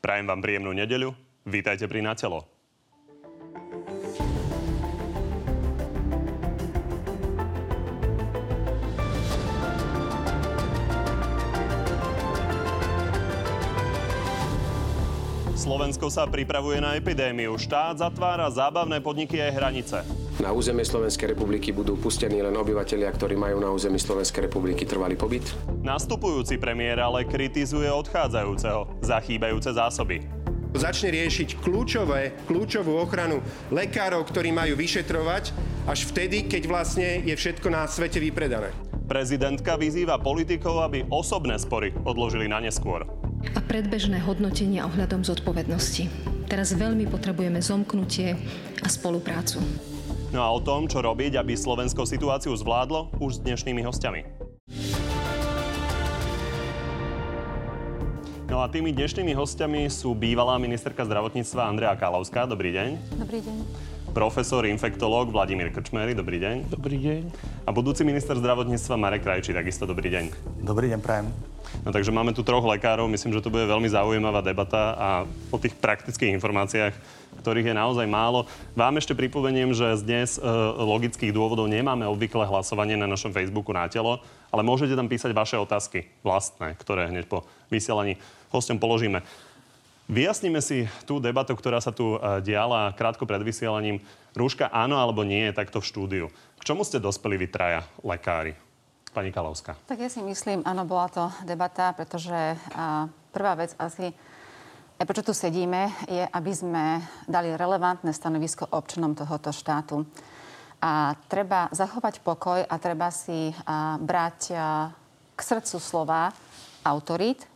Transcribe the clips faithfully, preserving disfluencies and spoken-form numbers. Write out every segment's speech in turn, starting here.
Prajem vám príjemnú nedeľu. Vítajte pri Na telo. Slovensko sa pripravuje na epidémiu. Štát zatvára zábavné podniky aj hranice. Na územie Slovenskej republiky budú pustení len obyvatelia, ktorí majú na území Slovenskej republiky trvalý pobyt. Nastupujúci premiér ale kritizuje odchádzajúceho za chýbajúce zásoby. Začne riešiť kľúčové, kľúčovú ochranu lekárov, ktorí majú vyšetrovať, až vtedy, keď vlastne je všetko na svete vypredané. Prezidentka vyzýva politikov, aby osobné spory odložili na neskôr. A predbežné hodnotenia ohľadom zodpovednosti. Teraz veľmi potrebujeme zomknutie a spoluprácu. No a o tom, čo robiť, aby Slovensko situáciu zvládlo, už s dnešnými hostiami. No a tými dnešnými hostiami sú bývalá ministerka zdravotníctva Andrea Kalavská. Dobrý deň. Dobrý deň. Profesor infektológ Vladimír Krčméry. Dobrý deň. Dobrý deň. A budúci minister zdravotníctva Marek Krajčí. Takisto dobrý deň. Dobrý deň, prajem. No takže máme tu troch lekárov. Myslím, že to bude veľmi zaujímavá debata a o tých praktických informáciách, ktorých je naozaj málo. Vám ešte pripomeniem, že z dnes e, logických dôvodov nemáme obvyklé hlasovanie na našom Facebooku Na telo, ale môžete tam písať vaše otázky vlastné, ktoré hneď po vysielaní hosťom položíme. Vyjasníme si tú debatu, ktorá sa tu diala krátko pred vysielaním. Rúška áno alebo nie, takto v štúdiu. K čomu ste dospeli vy traja lekári? Pani Kalavská. Tak ja si myslím, áno, bola to debata, pretože a, prvá vec asi, aj prečo tu sedíme, je, aby sme dali relevantné stanovisko občanom tohoto štátu. A treba zachovať pokoj a treba si a, brať a, k srdcu slova autorít,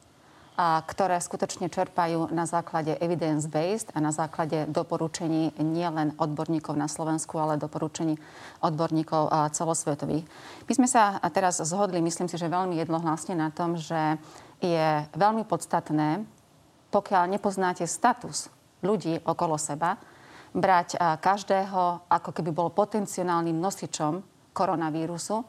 a, ktoré skutočne čerpajú na základe evidence-based a na základe doporučení nielen odborníkov na Slovensku, ale doporučení odborníkov celosvetových. My sme sa teraz zhodli, myslím si, že veľmi jednohlasne na tom, že je veľmi podstatné, pokiaľ nepoznáte status ľudí okolo seba, brať každého, ako keby bol potenciálnym nosičom koronavírusu.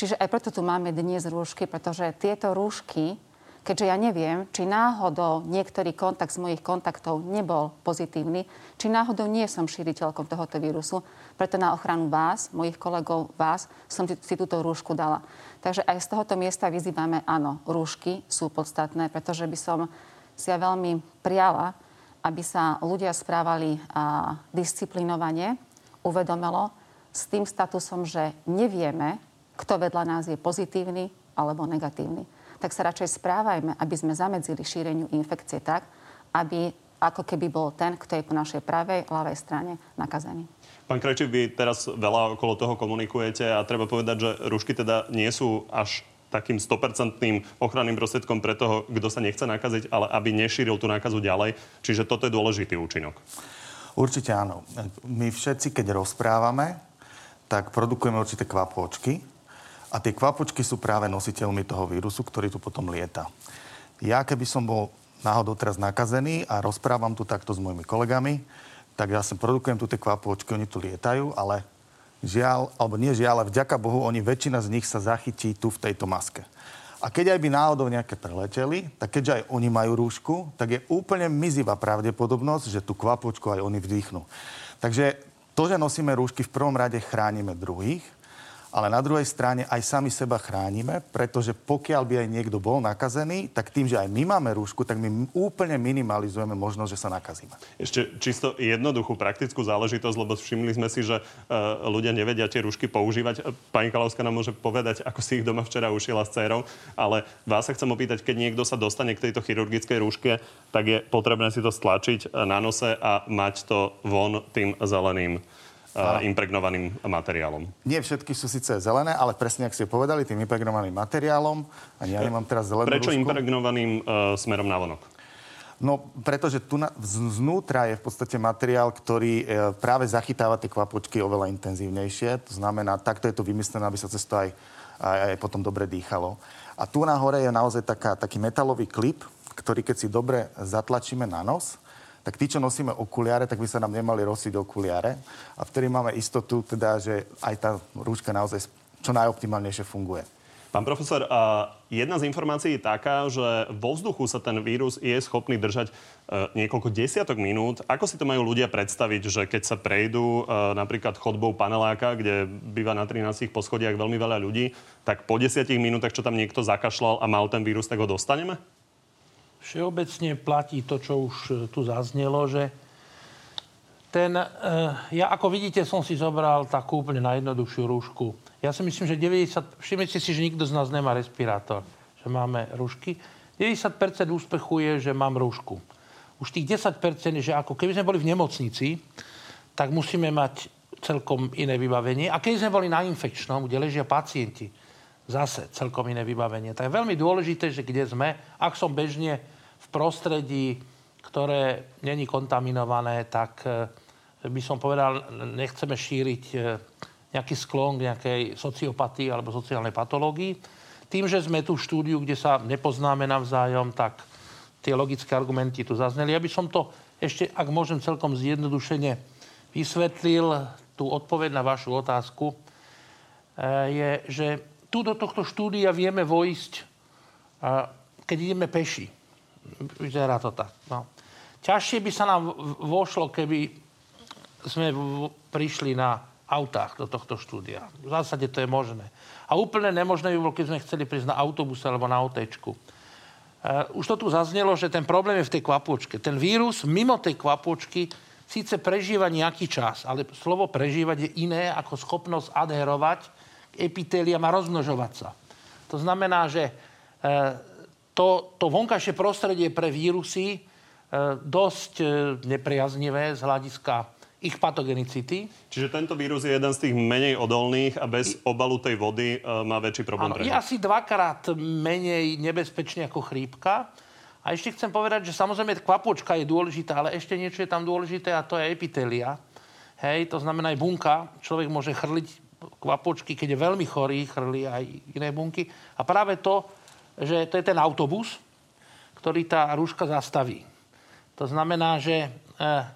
Čiže aj preto tu máme dnes rúšky, pretože tieto rúšky, keďže ja neviem, či náhodou niektorý kontakt z mojich kontaktov nebol pozitívny, či náhodou nie som šíriteľkom tohoto vírusu, preto na ochranu vás, mojich kolegov, vás, som si túto rúšku dala. Takže aj z tohoto miesta vyzývame, áno, rúšky sú podstatné, pretože by som si ja veľmi priala, aby sa ľudia správali a, disciplinovane, uvedomelo, s tým statusom, že nevieme, kto vedľa nás je pozitívny alebo negatívny. Tak sa radšej správajme, aby sme zamedzili šíreniu infekcie tak, aby ako keby bol ten, kto je po našej pravej, ľavej strane nakazený. Pán Krajčí, vy teraz veľa okolo toho komunikujete a treba povedať, že rúšky teda nie sú až takým sto percent ochranným prostriedkom pre toho, kto sa nechce nakaziť, ale aby nešíril tú nákazu ďalej. Čiže toto je dôležitý účinok. Určite áno. My všetci, keď rozprávame, tak produkujeme určité kvapôčky. A tie kvapočky sú práve nositeľmi toho vírusu, ktorý tu potom lieta. Ja, keby som bol náhodou teraz nakazený a rozprávam tu takto s mojimi kolegami, tak ja sem produkujem tu tie kvapočky, oni tu lietajú, ale žiaľ, alebo nie žiaľ, ale vďaka Bohu, oni, väčšina z nich sa zachytí tu v tejto maske. A keď aj by náhodou nejaké preleteli, tak keďže aj oni majú rúšku, tak je úplne mizivá pravdepodobnosť, že tú kvapočku aj oni vdýchnú. Takže to, že nosíme rúšky, v prvom rade chránime druhých, ale na druhej strane aj sami seba chránime, pretože pokiaľ by aj niekto bol nakazený, tak tým, že aj my máme rúšku, tak my úplne minimalizujeme možnosť, že sa nakazíme. Ešte čisto jednoduchú praktickú záležitosť, lebo všimli sme si, že e, ľudia nevedia tie rúšky používať. Pani Kalavská nám môže povedať, ako si ich doma včera ušila s dcérou, ale vás sa chcem opýtať, keď niekto sa dostane k tejto chirurgickej rúške, tak je potrebné si to stlačiť na nose a mať to von tým zeleným impregnovaným materiálom. Nie všetky sú síce zelené, ale presne, ak ste povedali, tým impregnovaným materiálom. Ani ja nemám teraz zelenú rúšku. Prečo impregnovaným e, smerom navonok? No, pretože tu na, znútra je v podstate materiál, ktorý e, práve zachytáva tie kvapočky oveľa intenzívnejšie. To znamená, takto je to vymyslené, aby sa cez to aj, aj, aj potom dobre dýchalo. A tu na hore je naozaj taká, taký metalový klip, ktorý keď si dobre zatlačíme na nos, tak tí, čo nosíme okuliare, tak by sa nám nemali rozsiť okuliare. A vtedy máme istotu, teda, že aj tá rúška naozaj čo najoptimálnejšie funguje. Pán profesor, jedna z informácií je taká, že vo vzduchu sa ten vírus je schopný držať niekoľko desiatok minút. Ako si to majú ľudia predstaviť, že keď sa prejdú napríklad chodbou paneláka, kde býva na trinástich poschodiach veľmi veľa ľudí, tak po desiatich minútach, čo tam niekto zakašľal a mal ten vírus, tak ho dostaneme? Všeobecne platí to, čo už tu zaznelo, že ten... Ja, ako vidíte, som si zobral takú úplne najjednoduchšiu rúšku. Ja si myslím, že deväťdesiat... Všimnite si, že nikto z nás nemá respirátor. Že máme rúšky. deväťdesiat percent úspechu je, že mám rúšku. Už tých desať percent je, že ako keby sme boli v nemocnici, tak musíme mať celkom iné vybavenie. A keby sme boli na infekčnom, kde ležia pacienti, zase celkom iné vybavenie. Tak je veľmi dôležité, že kde sme, ak som bežne v prostredí, ktoré není kontaminované, tak by som povedal, nechceme šíriť nejaký sklon k nejakej sociopatii alebo sociálnej patológii. Tým, že sme tu v štúdiu, kde sa nepoznáme navzájom, tak tie logické argumenty tu zazneli. Ja by som to ešte, ak môžem, celkom zjednodušene vysvetlil. Tú odpoveď na vašu otázku je, že tu do tohto štúdia vieme vojsť, keď ideme peši. Vyzerá to tak. No. Ťažšie by sa nám vošlo, keby sme prišli na autách do tohto štúdia. V zásade to je možné. A úplne nemožné by bolo, keď sme chceli prísť na autobuse alebo na autečku. Uh, už to tu zaznelo, že ten problém je v tej kvapôčke. Ten vírus mimo tej kvapôčky síce prežíva nejaký čas, ale slovo prežívať je iné ako schopnosť adherovať k epitéliam a rozmnožovať sa. To znamená, že uh, to, to vonkajšie prostredie pre vírusy uh, dosť uh, nepriaznivé z hľadiska ich patogenicity. Čiže tento vírus je jeden z tých menej odolných a bez obalu tej vody e, má väčší problém. Áno, je asi dvakrát menej nebezpečný ako chrípka. A ešte chcem povedať, že samozrejme kvapôčka je dôležitá, ale ešte niečo je tam dôležité a to je epitélia. Hej, to znamená aj bunka. Človek môže chrliť kvapôčky, keď je veľmi chorý, chrli aj iné bunky. A práve to, že to je ten autobus, ktorý tá rúška zastaví. To znamená, že... E,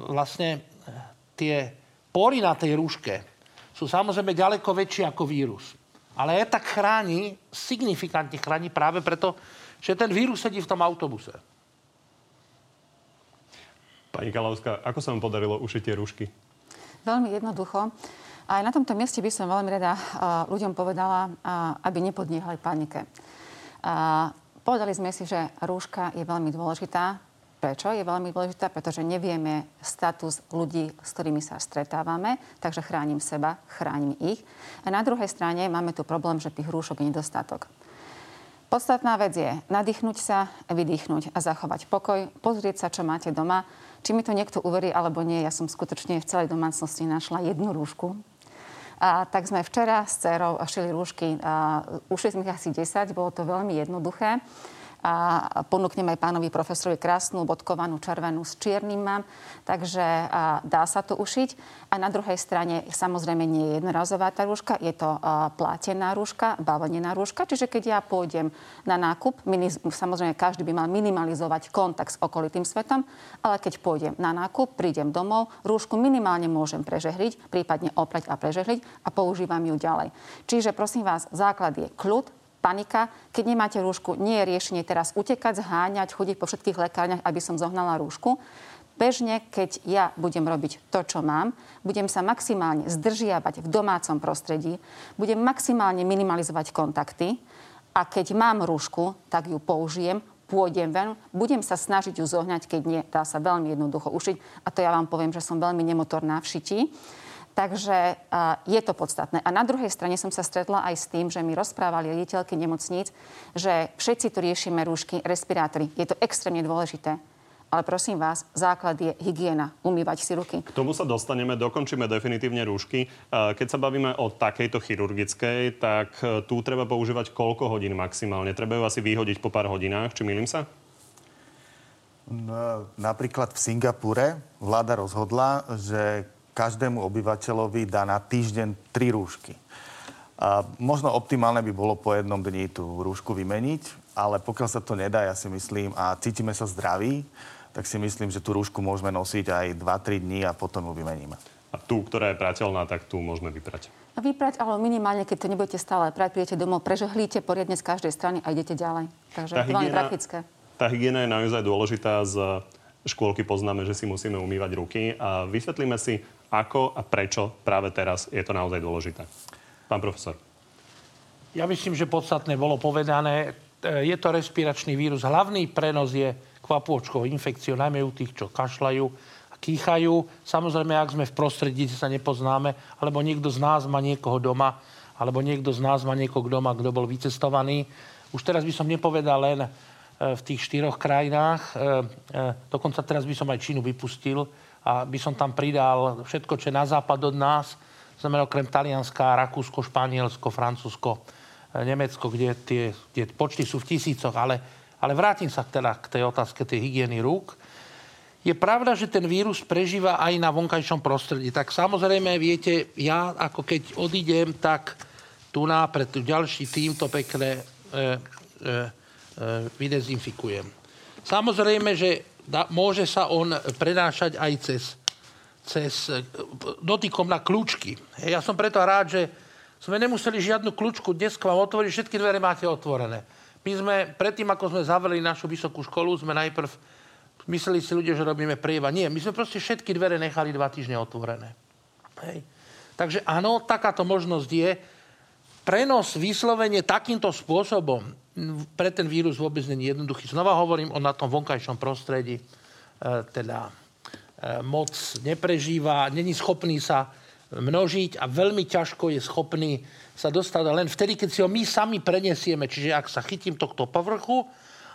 vlastne tie pory na tej rúške sú samozrejme ďaleko väčšie ako vírus. Ale aj tak chráni, signifikantne chráni práve preto, že ten vírus sedí v tom autobuse. Pani Kalavská, ako sa vám podarilo ušiť tie rúšky? Veľmi jednoducho. Aj na tomto mieste by som veľmi rada ľuďom povedala, aby nepodniehali panike. Povedali sme si, že rúška je veľmi dôležitá. Prečo? Je veľmi dôležitá, pretože nevieme status ľudí, s ktorými sa stretávame, takže chránim seba, chránim ich. A na druhej strane máme tu problém, že tých rúšok je nedostatok. Podstatná vec je nadýchnuť sa, vydýchnuť a zachovať pokoj, pozrieť sa, čo máte doma. Či mi to niekto uverí, alebo nie, ja som skutočne v celej domácnosti našla jednu rúšku. A tak sme včera s dcerou šili rúšky, a ušli sme ich asi desať, bolo to veľmi jednoduché. A ponúknem aj pánovi profesorovi krásnu bodkovanú červenú s čiernym mám, takže dá sa to ušiť. A na druhej strane samozrejme nie je jednorazová tá rúška, je to plátená rúška, bavlnená rúška, čiže keď ja pôjdem na nákup, miniz- samozrejme každý by mal minimalizovať kontakt s okolitým svetom, ale keď pôjdem na nákup, prídem domov, rúšku minimálne môžem prežehliť, prípadne oprať a prežehliť a používam ju ďalej. Čiže prosím vás, základ je kľud, panika. Keď nemáte rúšku, nie je riešenie teraz utekať, zháňať, chodiť po všetkých lekárniach, aby som zohnala rúšku. Bežne, keď ja budem robiť to, čo mám, budem sa maximálne zdržiavať v domácom prostredí, budem maximálne minimalizovať kontakty a keď mám rúšku, tak ju použijem, pôjdem ven, budem sa snažiť ju zohnať, keď nie, dá sa veľmi jednoducho ušiť. A to ja vám poviem, že som veľmi nemotorná v šití. Takže uh, je to podstatné. A na druhej strane som sa stretla aj s tým, že mi rozprávali riaditeľky nemocníc, že všetci tu riešime rúšky, respirátory. Je to extrémne dôležité. Ale prosím vás, základ je hygiena, umývať si ruky. K tomu sa dostaneme, dokončíme definitívne rúšky. Keď sa bavíme o takejto chirurgickej, tak tu treba používať koľko hodín maximálne? Treba ju asi vyhodiť po pár hodinách, či mýlim sa? No, napríklad v Singapúre vláda rozhodla, že každému obyvateľovi dá na týždeň tri rúšky. A možno optimálne by bolo po jednom dni tú rúšku vymeniť, ale pokiaľ sa to nedá, ja si myslím, a cítime sa zdraví, tak si myslím, že tú rúšku môžeme nosiť aj dva tri dní a potom ju vymeníme. A tú, ktorá je prateľná, tak tú môžeme vyprať. Vyprať, ale minimálne, keď to nebudete stále prať, prídete domov, prežehlíte poriadne z každej strany a idete ďalej. Takže to je praktické. Tá hygiena je naozaj dôležitá. Z škôlky poznáme, že si musíme umývať ruky. A vysvetlíme si, ako a prečo práve teraz je to naozaj dôležité. Pán profesor. Ja myslím, že podstatné bolo povedané. Je to respiračný vírus. Hlavný prenos je kvapôčkovou infekciou, najmä u tých, čo kašľajú a kýchajú. Samozrejme, ak sme v prostredí, kde sa nepoznáme, alebo niekto z nás má niekoho doma, alebo niekto z nás má niekoho doma, kto bol vycestovaný. Už teraz by som nepovedal len v tých štyroch krajinách. Dokonca teraz by som aj Čínu vypustil a by som tam pridal všetko, čo je na západ od nás. Znamená okrem Talianska, Rakúsko, Španielsko, Francúzsko, Nemecko, kde tie, tie počty sú v tisícoch, ale... Ale vrátim sa teda k tej otázke tej hygieny rúk. Je pravda, že ten vírus prežíva aj na vonkajšom prostredí. Tak samozrejme, viete, ja ako keď odídem, tak tu na pred ďalší tým to pekne e, e, e, vydezinfikujem. Samozrejme, že da, môže sa on prenášať aj cez, cez dotykom na kľúčky. Ja som preto rád, že sme nemuseli žiadnu kľúčku dnes k vám otvoriť. Všetky dvere máte otvorené. My sme, predtým, ako sme zavreli našu vysokú školu, sme najprv mysleli si ľudia, že robíme prieva. Nie, my sme proste všetky dvere nechali dva týždne otvorené. Hej. Takže áno, takáto možnosť je. Prenos vyslovene takýmto spôsobom pre ten vírus vôbec nie je jednoduchý. Znova hovorím o na tom vonkajšom prostredí. E, teda e, moc neprežíva, není schopný sa množiť a veľmi ťažko je schopný sa dostať len vtedy, keď si ho my sami prenesieme. Čiže ak sa chytím tohto povrchu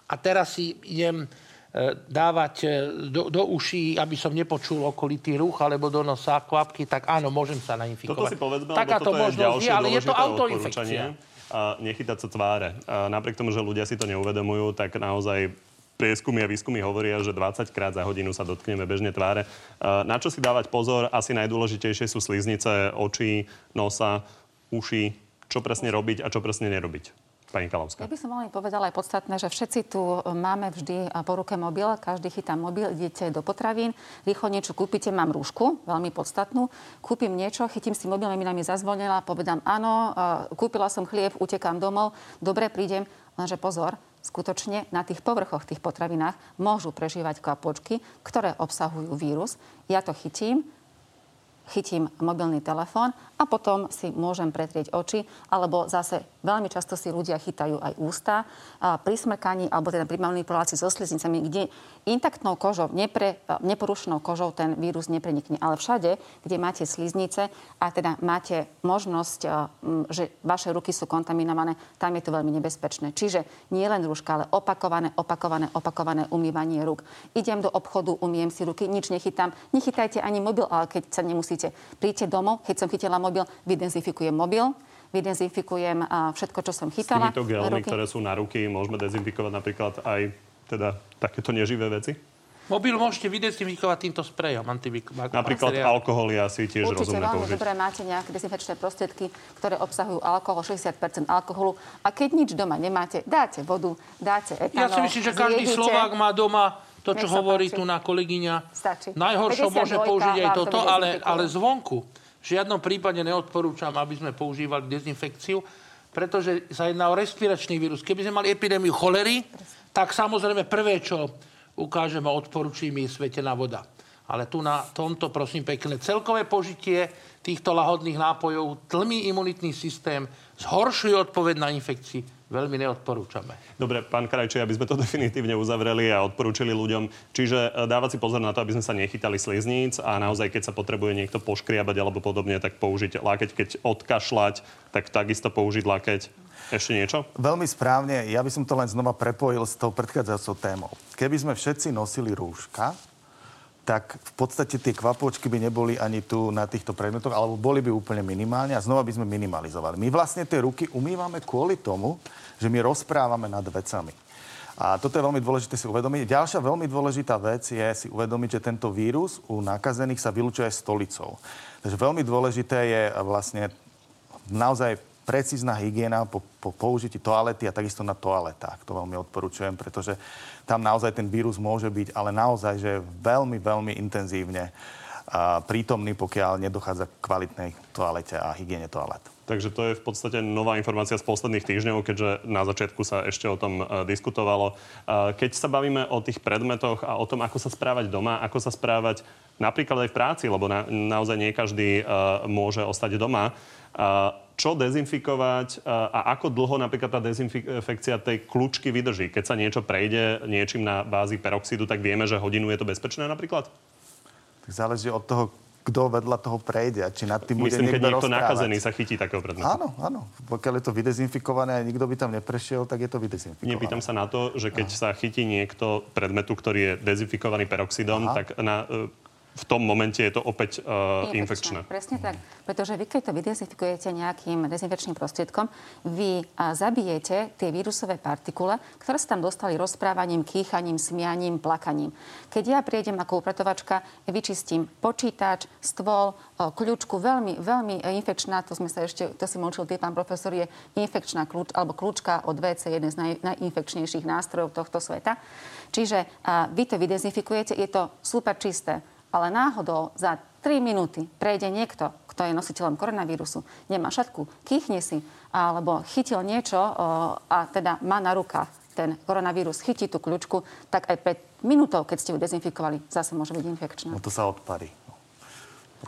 a teraz si idem dávať do, do uší, aby som nepočul okolitý ruch alebo do nosa kvapky, tak áno, môžem sa nainfikovať. Toto si povedzme, takáto lebo toto je ďalšie je, dôležité odporúčanie. Nechytať sa tváre. A napriek tomu, že ľudia si to neuvedomujú, tak naozaj prieskumy a výskumy hovoria, že dvadsaťkrát za hodinu sa dotkneme bežne tváre. Na čo si dávať pozor? Asi najdôležitejšie sú sliznice, očí, nosa, uši. Čo presne robiť a čo presne nerobiť? Pani Kalavská. Ja by som veľmi povedala aj podstatné, že všetci tu máme vždy po ruke mobil, každý chytá mobil, idete do potravín, rýchlo niečo kúpite, mám rúšku, veľmi podstatnú, kúpim niečo, chytím si mobil, mi na mi zazvonila, povedám áno, kúpila som chlieb, utekám domov, dobre, prídem, lenže pozor, skutočne na tých povrchoch, tých potravinách môžu prežívať kvapôčky, ktoré obsahujú vírus. Ja to chytím, chytím mobilný telefón a potom si môžem pretrieť oči, alebo zase veľmi často si ľudia chytajú aj ústa pri smrkaní, alebo teda pri manipulácii so sliznicami, kde intaktnou kožou, nepre, neporušenou kožou ten vírus neprenikne. Ale všade, kde máte sliznice a teda máte možnosť, že vaše ruky sú kontaminované, tam je to veľmi nebezpečné. Čiže nie len rúška, ale opakované, opakované, opakované umývanie rúk. Idem do obchodu, umýjem si ruky, nič nechytám. Nechytajte ani mobil, ale keď sa nemusí príďte domov, keď som chytila mobil, vydezinfikujem mobil, vydezinfikujem všetko, čo som chytala. S týmito gelmi, ktoré sú na ruky, môžeme dezinfikovať napríklad aj teda takéto neživé veci? Mobil môžete vydezinfikovať týmto sprejom. Napríklad alkohol je asi tiež určite rozumné použiť. Určite veľmi dobré, máte nejaké dezinfekčné prostriedky, ktoré obsahujú alkohol, šesťdesiat percent alkoholu. A keď nič doma nemáte, dáte vodu, dáte etanol. Ja si myslím, že každý zjedite. Slovák má doma... To, čo hovorí tu na kolegyňa, stačí. Najhoršou môže použiť aj toto, ale, ale zvonku. V žiadnom prípade neodporúčam, aby sme používali dezinfekciu, pretože sa jedná o respiračný vírus. Keby sme mali epidémiu cholery, tak samozrejme prvé, čo ukážeme, odporúčim, je svetená voda. Ale tu na tomto, prosím pekne, celkové požitie týchto lahodných nápojov tlmí imunitný systém, zhoršuje odpoveď na infekcii. Veľmi neodporúčame. Dobre, pán Krajčí, aby sme to definitívne uzavreli a odporúčili ľuďom. Čiže dávať si pozor na to, aby sme sa nechytali slizníc a naozaj, keď sa potrebuje niekto poškriabať alebo podobne, tak použiť lakeť. Keď odkašľať, tak takisto použiť lakeť. Ešte niečo? Veľmi správne. Ja by som to len znova prepojil s tou predchádzajúcou témou. Keby sme všetci nosili rúška, tak v podstate tie kvapôčky by neboli ani tu na týchto predmetoch, alebo boli by úplne minimálne a znova by sme minimalizovali. My vlastne tie ruky umývame kvôli tomu, že my rozprávame nad vecami. A toto je veľmi dôležité si uvedomiť. Ďalšia veľmi dôležitá vec je si uvedomiť, že tento vírus u nakazených sa vylučuje stolicou. Takže veľmi dôležité je vlastne naozaj precízna hygiena po, po použití toalety a takisto na toaletách. To veľmi odporúčujem, pretože tam naozaj ten vírus môže byť, ale naozaj, že veľmi, veľmi intenzívne prítomný, pokiaľ nedochádza k kvalitnej toalete a hygiene toalet. Takže to je v podstate nová informácia z posledných týždňov, keďže na začiatku sa ešte o tom diskutovalo. Keď sa bavíme o tých predmetoch a o tom, ako sa správať doma, ako sa správať napríklad aj v práci, lebo na, naozaj nie každý môže ostať doma, čo dezinfikovať a ako dlho napríklad tá dezinfekcia tej kľúčky vydrží? Keď sa niečo prejde niečím na bázi peroxidu, tak vieme, že hodinu je to bezpečné napríklad? Tak záleží od toho, kto vedľa toho prejde a či nad tým bude niekto rozprávať. Myslím, keď niekto nakazený sa chytí takého predmetu. Áno, áno. Pokiaľ je to vydezinfikované a nikto by tam neprešiel, tak je to vydezinfikované. Nepýtam sa na to, že keď Aha. sa chytí niekto predmetu, ktorý je dezinfikovaný peroxidom, Aha. tak na... v tom momente je to opäť uh, infekčné. Presne tak. Pretože vy, keď to vydezinfikujete nejakým dezinfekčným prostriedkom, vy uh, zabijete tie vírusové partikule, ktoré sa tam dostali rozprávaním, kýchaním, smianím, plakaním. Keď ja prijedem ako upratovačka, vyčistím počítač, stôl, uh, kľúčku, veľmi, veľmi infekčná, to sme sa ešte, to si močil, ty, pán profesor, je infekčná kľúč, alebo kľúčka od vé cé, jeden z naj, najinfekčnejších nástrojov tohto sveta. Čiže uh, vy to vydezinfikujete, je to super čisté. Ale náhodou za tri minúty prejde niekto, kto je nositeľom koronavírusu, nemá šatku, kýchne si, alebo chytil niečo a teda má na rukách ten koronavírus, chytí tú kľučku, tak aj päť minútov, keď ste ju dezinfikovali, zase môže byť infekčná. No to sa odparí.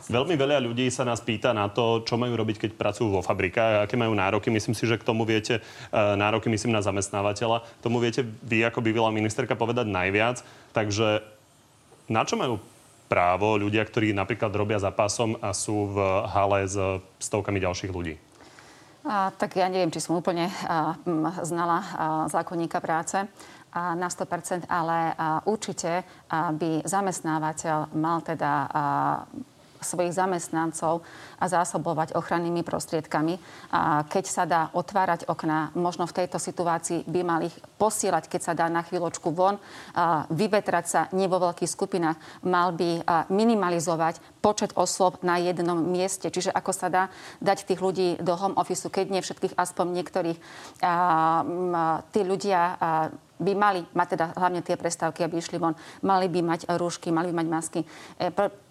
Veľmi veľa ľudí sa nás pýta na to, čo majú robiť, keď pracujú vo fabrikách, aké majú nároky. Myslím si, že k tomu viete, nároky myslím na zamestnávateľa, tomu viete vy, ako by byla ministerka povedať najviac. Takže na čo majú právo ľudia, ktorí napríklad robia za pásom a sú v hale s stovkami ďalších ľudí? A, tak ja neviem, či som úplne a, m, znala a, zákonníka práce a na sto percent, ale a, určite a, by zamestnávateľ mal teda... A, svojich zamestnancov a zásobovať ochrannými prostriedkami. A keď sa dá otvárať okná, možno v tejto situácii by mali ich posielať, keď sa dá na chvíľočku von, a vyvetrať sa nie vo veľkých skupinách. Mal by minimalizovať počet osôb na jednom mieste. Čiže ako sa dá dať tých ľudí do home office, keď nie všetkých, aspoň niektorých. A, m, tí ľudia... A, by mali mať teda hlavne tie prestávky, aby išli von, mali by mať rúšky, mali by mať masky.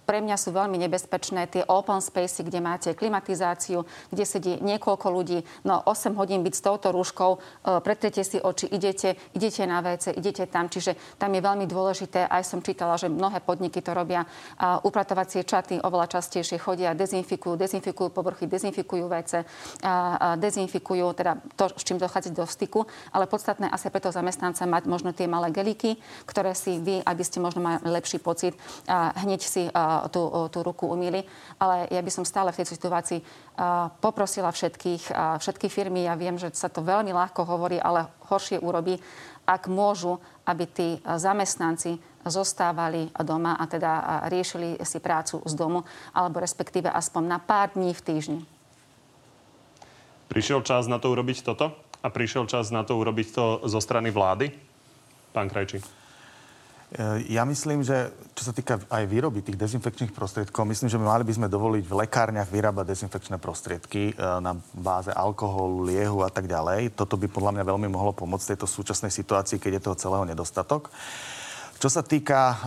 Pre mňa sú veľmi nebezpečné tie open spacey, kde máte klimatizáciu, kde sedí niekoľko ľudí, no osem hodín byť s touto rúškou, pretriete si oči, idete, idete na vé cé, idete tam, čiže tam je veľmi dôležité, aj som čítala, že mnohé podniky to robia, upratovacie čaty oveľa častejšie chodia, dezinfikujú, dezinfikujú povrchy, dezinfikujú vé cé, dezinfikujú teda to, s čím dochádza do styku, ale podstatné asi preto zamestnanci mať možno tie malé gelíky, ktoré si vy, aby ste možno mali lepší pocit, a hneď si a, tú, tú ruku umýli. Ale ja by som stále v tej situácii a, poprosila všetkých, a, všetky firmy, ja viem, že sa to veľmi ľahko hovorí, ale horšie urobí, ak môžu, aby tí zamestnanci zostávali doma a teda a riešili si prácu z domu, alebo respektíve aspoň na pár dní v týždni. Prišiel čas na to urobiť toto? A prišiel čas na to urobiť to zo strany vlády? Pán Krajčí. Ja myslím, že čo sa týka aj výroby tých dezinfekčných prostriedkov, myslím, že my mali by sme dovoliť v lekárniach vyrábať dezinfekčné prostriedky na báze alkoholu, liehu a tak ďalej. Toto by podľa mňa veľmi mohlo pomôcť tejto súčasnej situácii, keď je toho celého nedostatok. Čo sa týka,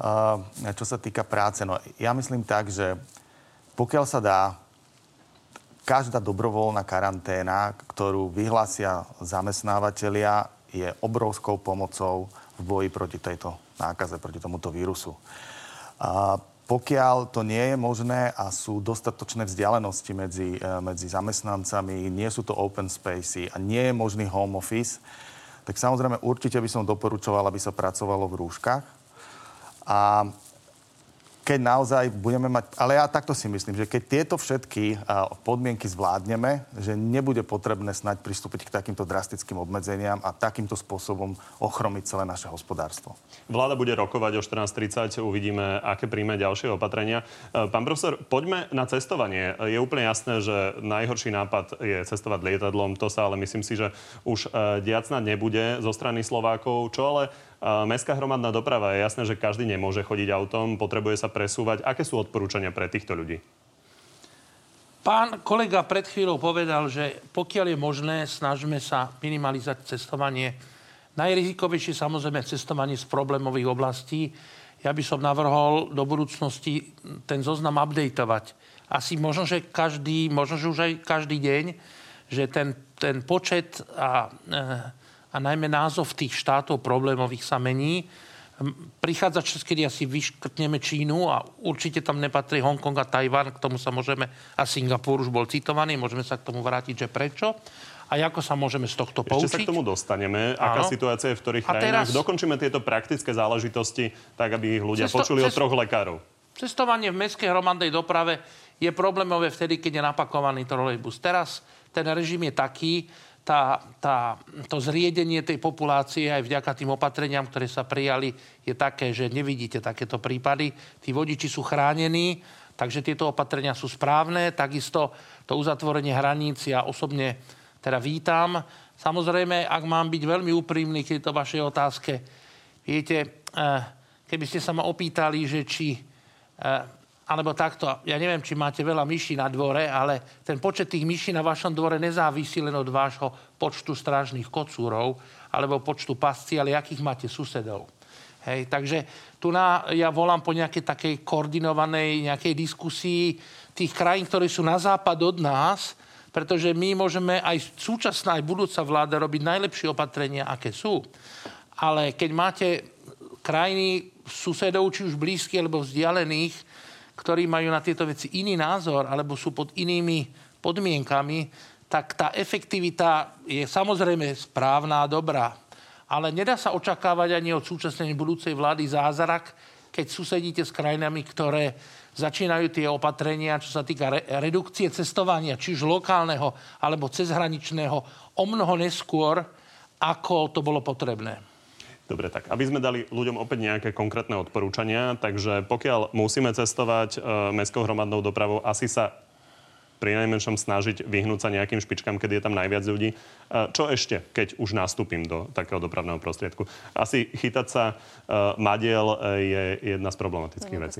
čo sa týka práce, no ja myslím tak, že pokiaľ sa dá, každá dobrovoľná karanténa, ktorú vyhlásia zamestnávateľia, je obrovskou pomocou v boji proti tejto nákaze, proti tomuto vírusu. A pokiaľ to nie je možné a sú dostatočné vzdialenosti medzi, medzi zamestnancami, nie sú to open spacey a nie je možný home office, tak samozrejme určite by som doporučoval, aby sa pracovalo v rúškach. A keď naozaj budeme mať... Ale ja takto si myslím, že keď tieto všetky podmienky zvládneme, že nebude potrebné snáď pristúpiť k takýmto drastickým obmedzeniam a takýmto spôsobom ochromiť celé naše hospodárstvo. Vláda bude rokovať o štrnásť tridsať, uvidíme, aké príjme ďalšie opatrenia. Pán profesor, poďme na cestovanie. Je úplne jasné, že najhorší nápad je cestovať lietadlom, to sa ale myslím si, že už diac snad nebude zo strany Slovákov. Čo ale... Mestská hromadná doprava, je jasné, že každý nemôže chodiť autom, potrebuje sa presúvať. Aké sú odporúčania pre týchto ľudí? Pán kolega pred chvíľou povedal, že pokiaľ je možné, snažme sa minimalizovať cestovanie. Najrizikovejšie samozrejme cestovanie z problémových oblastí. ja by som navrhol do budúcnosti ten zoznam updateovať. Asi možno, že každý, možno, že už aj každý deň, že ten, ten počet a, a najmä názov tých štátov problémových sa mení. Prichádza čas, kedy asi vyškrtneme Čínu a určite tam nepatrí Hongkong a Tchaj-wan, k tomu sa môžeme, a Singapúr už bol citovaný, môžeme sa k tomu vrátiť, že prečo. A ako sa môžeme z tohto poučiť? Ešte sa k tomu dostaneme. Áno. Aká situácia je v ktorých krajinách? Teraz... Dokončíme tieto praktické záležitosti, tak aby ich ľudia Cesto... počuli Cesto... od troch lekárov. Cestovanie v mestskej hromadnej doprave je problémové vtedy, keď je napakovaný trolejbus. Teraz ten režim je taký, tá, tá, to zriedenie tej populácie aj vďaka tým opatreniam, ktoré sa prijali, je také, že nevidíte takéto prípady. Tí vodiči sú chránení, takže tieto opatrenia sú správne. Takisto to uzatvorenie hraníc ja osobne teda vítam. Samozrejme, ak mám byť veľmi úprimný k tejto vašej otázke, viete, keby ste sa ma opýtali, že či, alebo takto, ja neviem, či máte veľa myší na dvore, ale ten počet tých myší na vašom dvore nezávisí len od vášho počtu strážnych kocúrov alebo počtu pascí, ale akých máte susedov. Hej, takže tu na, ja volám po nejakej takej koordinovanej nejakej diskusii tých krajín, ktoré sú na západ od nás, pretože my môžeme aj súčasná, aj budúca vláda robiť najlepšie opatrenia, aké sú. Ale keď máte krajiny susedov, či už blízkych, alebo vzdialených, ktorí majú na tieto veci iný názor, alebo sú pod inými podmienkami, tak tá efektivita je samozrejme správna a dobrá. Ale nedá sa očakávať ani od súčasnej budúcej vlády zázrak, keď susedíte s krajinami, ktoré začínajú tie opatrenia, čo sa týka re- redukcie cestovania, či už lokálneho, alebo cezhraničného, o mnoho neskôr, ako to bolo potrebné. Dobre, tak aby sme dali ľuďom opäť nejaké konkrétne odporúčania, takže pokiaľ musíme cestovať e, mestskou hromadnou dopravou, asi sa pri najmenšom snažiť vyhnúť sa nejakým špičkám, keď je tam najviac ľudí. Čo ešte, keď už nastúpim do takého dopravného prostriedku? Asi chytať sa uh, madiel je jedna z problematických vecí.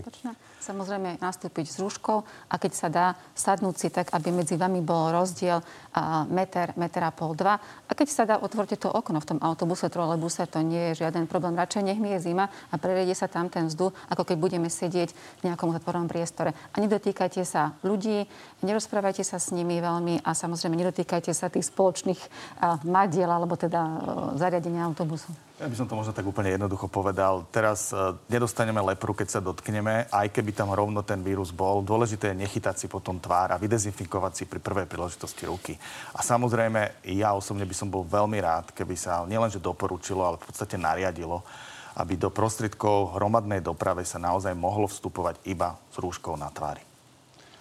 Samozrejme, nastúpiť s rúškou a keď sa dá, sadnúť si tak, aby medzi vami bol rozdiel uh, meter, meter a pol, dva. A keď sa dá, otvorte to okno v tom autobuse, trolejbuse, to nie je žiaden problém. Radšej nech mi je zima a preriede sa tam ten vzduch, ako keď budeme sedieť v nejakom zatvorenom priestore. A nedotýkajte sa ľudí, nerozprávajte Správajte sa s nimi veľmi a samozrejme nedotýkajte sa tých spoločných uh, madiel alebo teda uh, zariadenia autobusu. Ja by som to možno tak úplne jednoducho povedal. Teraz uh, nedostaneme lepru, keď sa dotkneme, aj keby tam rovno ten vírus bol. Dôležité je nechytať si potom tvár a vydezinfikovať si pri prvej príležitosti ruky. A samozrejme, ja osobne by som bol veľmi rád, keby sa nielenže doporučilo, ale v podstate nariadilo, aby do prostriedkov hromadnej doprave sa naozaj mohlo vstupovať iba s rúškou na tvári.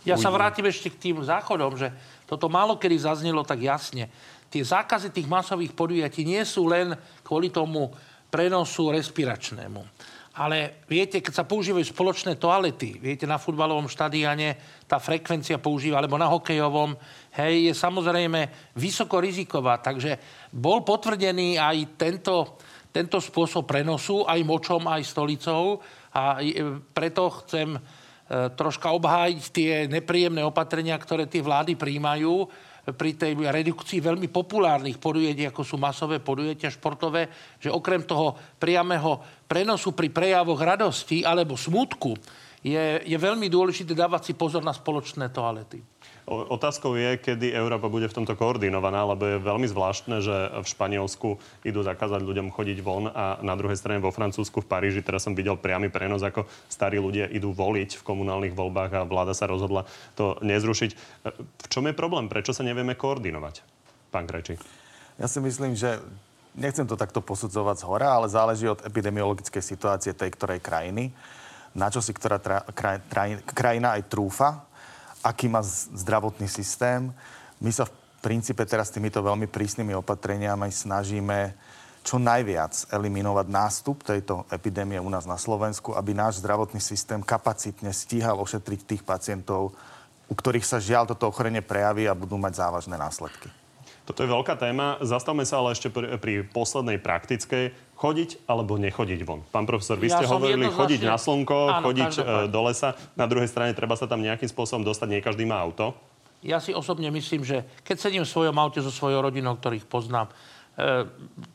Ja sa vrátim ešte k tým záchodom, že toto málo kedy zaznelo tak jasne. Tie zákazy tých masových podujatí nie sú len kvôli tomu prenosu respiračnému. Ale viete, keď sa používajú spoločné toalety, viete, na futbalovom štadióne tá frekvencia používa, alebo na hokejovom, hej, je samozrejme vysokoriziková. Takže bol potvrdený aj tento, tento spôsob prenosu, aj močom, aj stolicou. A preto chcem troška obhájiť tie nepríjemné opatrenia, ktoré tie vlády príjmajú pri tej redukcii veľmi populárnych podujatí, ako sú masové podujatia športové, že okrem toho priamého prenosu pri prejavoch radosti alebo smútku je, je veľmi dôležité dávať si pozor na spoločné toalety. Otázkou je, kedy Európa bude v tomto koordinovaná, lebo je veľmi zvláštne, že v Španielsku idú zakázať ľuďom chodiť von a na druhej strane vo Francúzsku, v Paríži, teraz som videl priamy prenos, ako starí ľudia idú voliť v komunálnych voľbách a vláda sa rozhodla to nezrušiť. V čom je problém? Prečo sa nevieme koordinovať? Pán Krajčí. Ja si myslím, že nechcem to takto posudzovať zhora, ale záleží od epidemiologickej situácie tej ktorej krajiny, na čo si ktorá tra- kraj- kraj- krajina aj trúfa, aký má zdravotný systém. My sa v princípe teraz týmito veľmi prísnymi opatreniami snažíme čo najviac eliminovať nástup tejto epidémie u nás na Slovensku, aby náš zdravotný systém kapacitne stíhal ošetriť tých pacientov, u ktorých sa žiaľ toto ochorenie prejaví a budú mať závažné následky. Toto je veľká téma. Zastavme sa ale ešte pri, pri poslednej praktickej. Chodiť alebo nechodiť von. Pán profesor, vy ste ja hovorili chodiť na slnko, áno, chodiť do lesa. Na druhej strane treba sa tam nejakým spôsobom dostať. Nie každý má auto. Ja si osobne myslím, že keď sedím v svojom aute so svojou rodinou, ktorých poznám,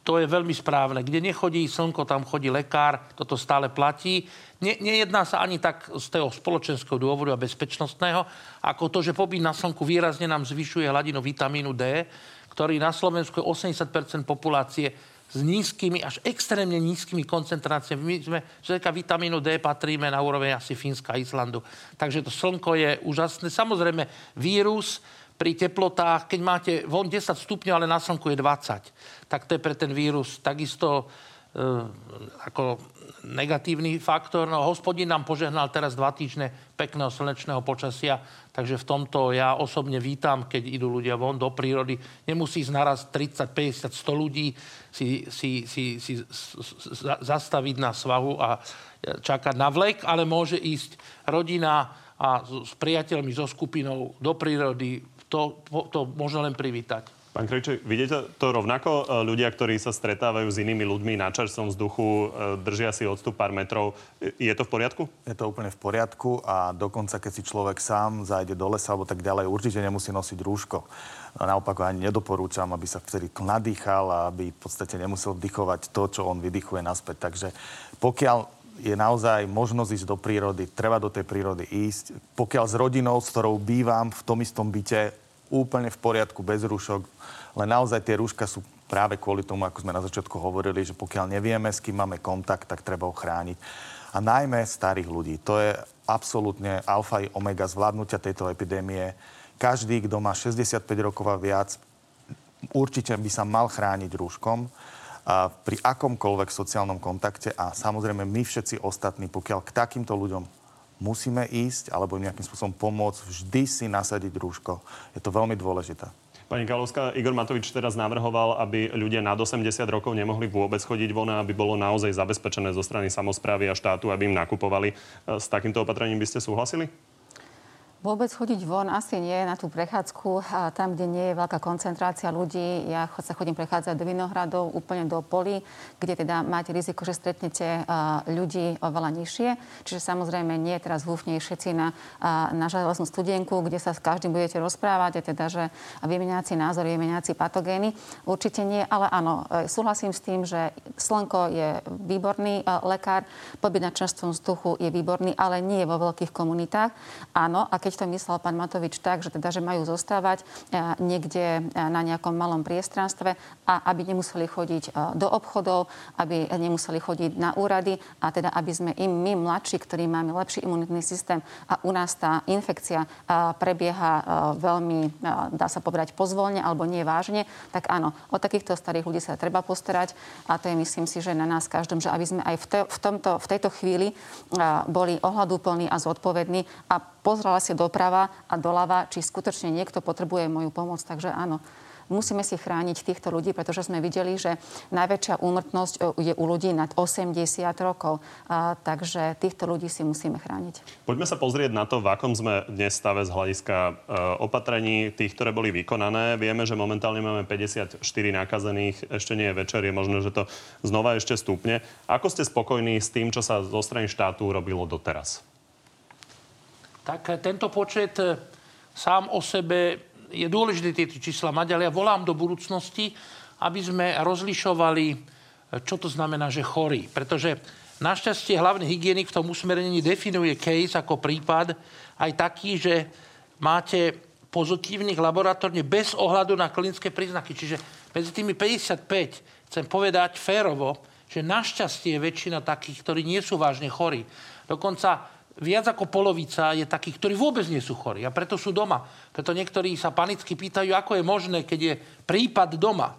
to je veľmi správne. Kde nechodí slnko, tam chodí lekár, toto stále platí. Ne, nejedná sa ani tak z toho spoločenského dôvodu a bezpečnostného, ako to, že pobyt na slnku výrazne nám zvyšuje hladinu vitamínu D, ktorý na Slovensku je osemdesiat percent populácie s nízkymi, až extrémne nízkymi koncentráciami. My sme, z hľadiska vitamínu D patríme na úroveň asi Fínska a Islandu. Takže to slnko je úžasné. Samozrejme, vírus pri teplotách, keď máte von desať stupňov, ale na slnku je dvadsať, tak to je pre ten vírus takisto e, ako negatívny faktor. No, hospodín nám požehnal teraz dva týždne pekného slnečného počasia, takže v tomto ja osobne vítam, keď idú ľudia von do prírody. Nemusí ísť naraz tridsať, päťdesiat, sto ľudí si, si, si, si, si zastaviť na svahu a čakať na vlek, ale môže ísť rodina a s priateľmi, so skupinou do prírody. To, to možno len privítať. Pán Krajčí, vidíte to rovnako? Ľudia, ktorí sa stretávajú s inými ľuďmi na čerstvom vzduchu, držia si odstup pár metrov. Je to v poriadku? Je to úplne v poriadku a dokonca, keď si človek sám zájde do lesa alebo tak ďalej, určite nemusí nosiť rúško. Naopak ani nedoporúčam, aby sa vtedy nadýchal a aby v podstate nemusel vdychovať to, čo on vydychuje naspäť. Takže pokiaľ je naozaj možnosť ísť do prírody, treba do tej prírody ísť. Pokiaľ s rodinou, s ktorou bývam v tom istom byte, úplne v poriadku, bez rúšok. Len naozaj tie rúška sú práve kvôli tomu, ako sme na začiatku hovorili, že pokiaľ nevieme, s kým máme kontakt, tak treba ho chrániť. A najmä starých ľudí. To je absolútne alfa i omega zvládnutia tejto epidémie. Každý, kto má šesťdesiatpäť rokov a viac, určite by sa mal chrániť rúškom a pri akomkoľvek sociálnom kontakte a samozrejme my všetci ostatní, pokiaľ k takýmto ľuďom musíme ísť alebo im nejakým spôsobom pomôcť, vždy si nasadiť rúško. Je to veľmi dôležité. Pani Kalavská, Igor Matovič teraz navrhoval, aby ľudia nad osemdesiat rokov nemohli vôbec chodiť von, aby bolo naozaj zabezpečené zo strany samosprávy a štátu, aby im nakupovali. S takýmto opatrením by ste súhlasili? Vôbec chodiť von asi nie, na tú prechádzku. A tam, kde nie je veľká koncentrácia ľudí, ja sa chodím prechádzať do vinohradov, úplne do polí, kde teda máte riziko, že stretnete ľudí oveľa nižšie. Čiže samozrejme nie teraz húfne všetci na, na železnú studienku, kde sa s každým budete rozprávať, a teda, že vymeniaci názor, vymeniaci patogény. Určite nie, ale áno, súhlasím s tým, že slnko je výborný lekár, pobyt na čerstvom vzduchu je výborný, ale nie je vo veľkých komunitách. Áno, a keď to myslel pán Matovič tak, že teda, že majú zostávať niekde na nejakom malom priestranstve a aby nemuseli chodiť do obchodov, aby nemuseli chodiť na úrady a teda, aby sme im my mladší, ktorí máme lepší imunitný systém a u nás tá infekcia prebieha veľmi, dá sa povedať, pozvolne alebo nie vážne, tak áno, o takýchto starých ľudí sa treba postarať a to je, myslím si, že na nás každom, že aby sme aj v, te, v, tomto, v tejto chvíli boli ohľaduplní a zodpovední a pozrela si doprava a doľava, či skutočne niekto potrebuje moju pomoc. Takže áno, musíme si chrániť týchto ľudí, pretože sme videli, že najväčšia úmrtnosť je u ľudí nad osemdesiat rokov. A, takže týchto ľudí si musíme chrániť. Poďme sa pozrieť na to, v akom sme dnes stave z hľadiska e, opatrení tých, ktoré boli vykonané. Vieme, že momentálne máme päťdesiatštyri nakazených. Ešte nie je večer, je možné, že to znova ešte stúpne. Ako ste spokojní s tým, čo sa zo strany štátu robilo doteraz? Tak tento počet sám o sebe je dôležité tieto čísla mať, ale ja volám do budúcnosti, aby sme rozlišovali, čo to znamená, že chorý. Pretože našťastie hlavný hygienik v tom usmernení definuje case ako prípad aj taký, že máte pozitívnych laboratórne bez ohľadu na klinické príznaky. Čiže medzi tými päťdesiatpäť chcem povedať férovo, že našťastie je väčšina takých, ktorí nie sú vážne chorí. Dokonca viac ako polovica je takých, ktorí vôbec nie sú chorí a preto sú doma. Preto niektorí sa panicky pýtajú, ako je možné, keď je prípad doma.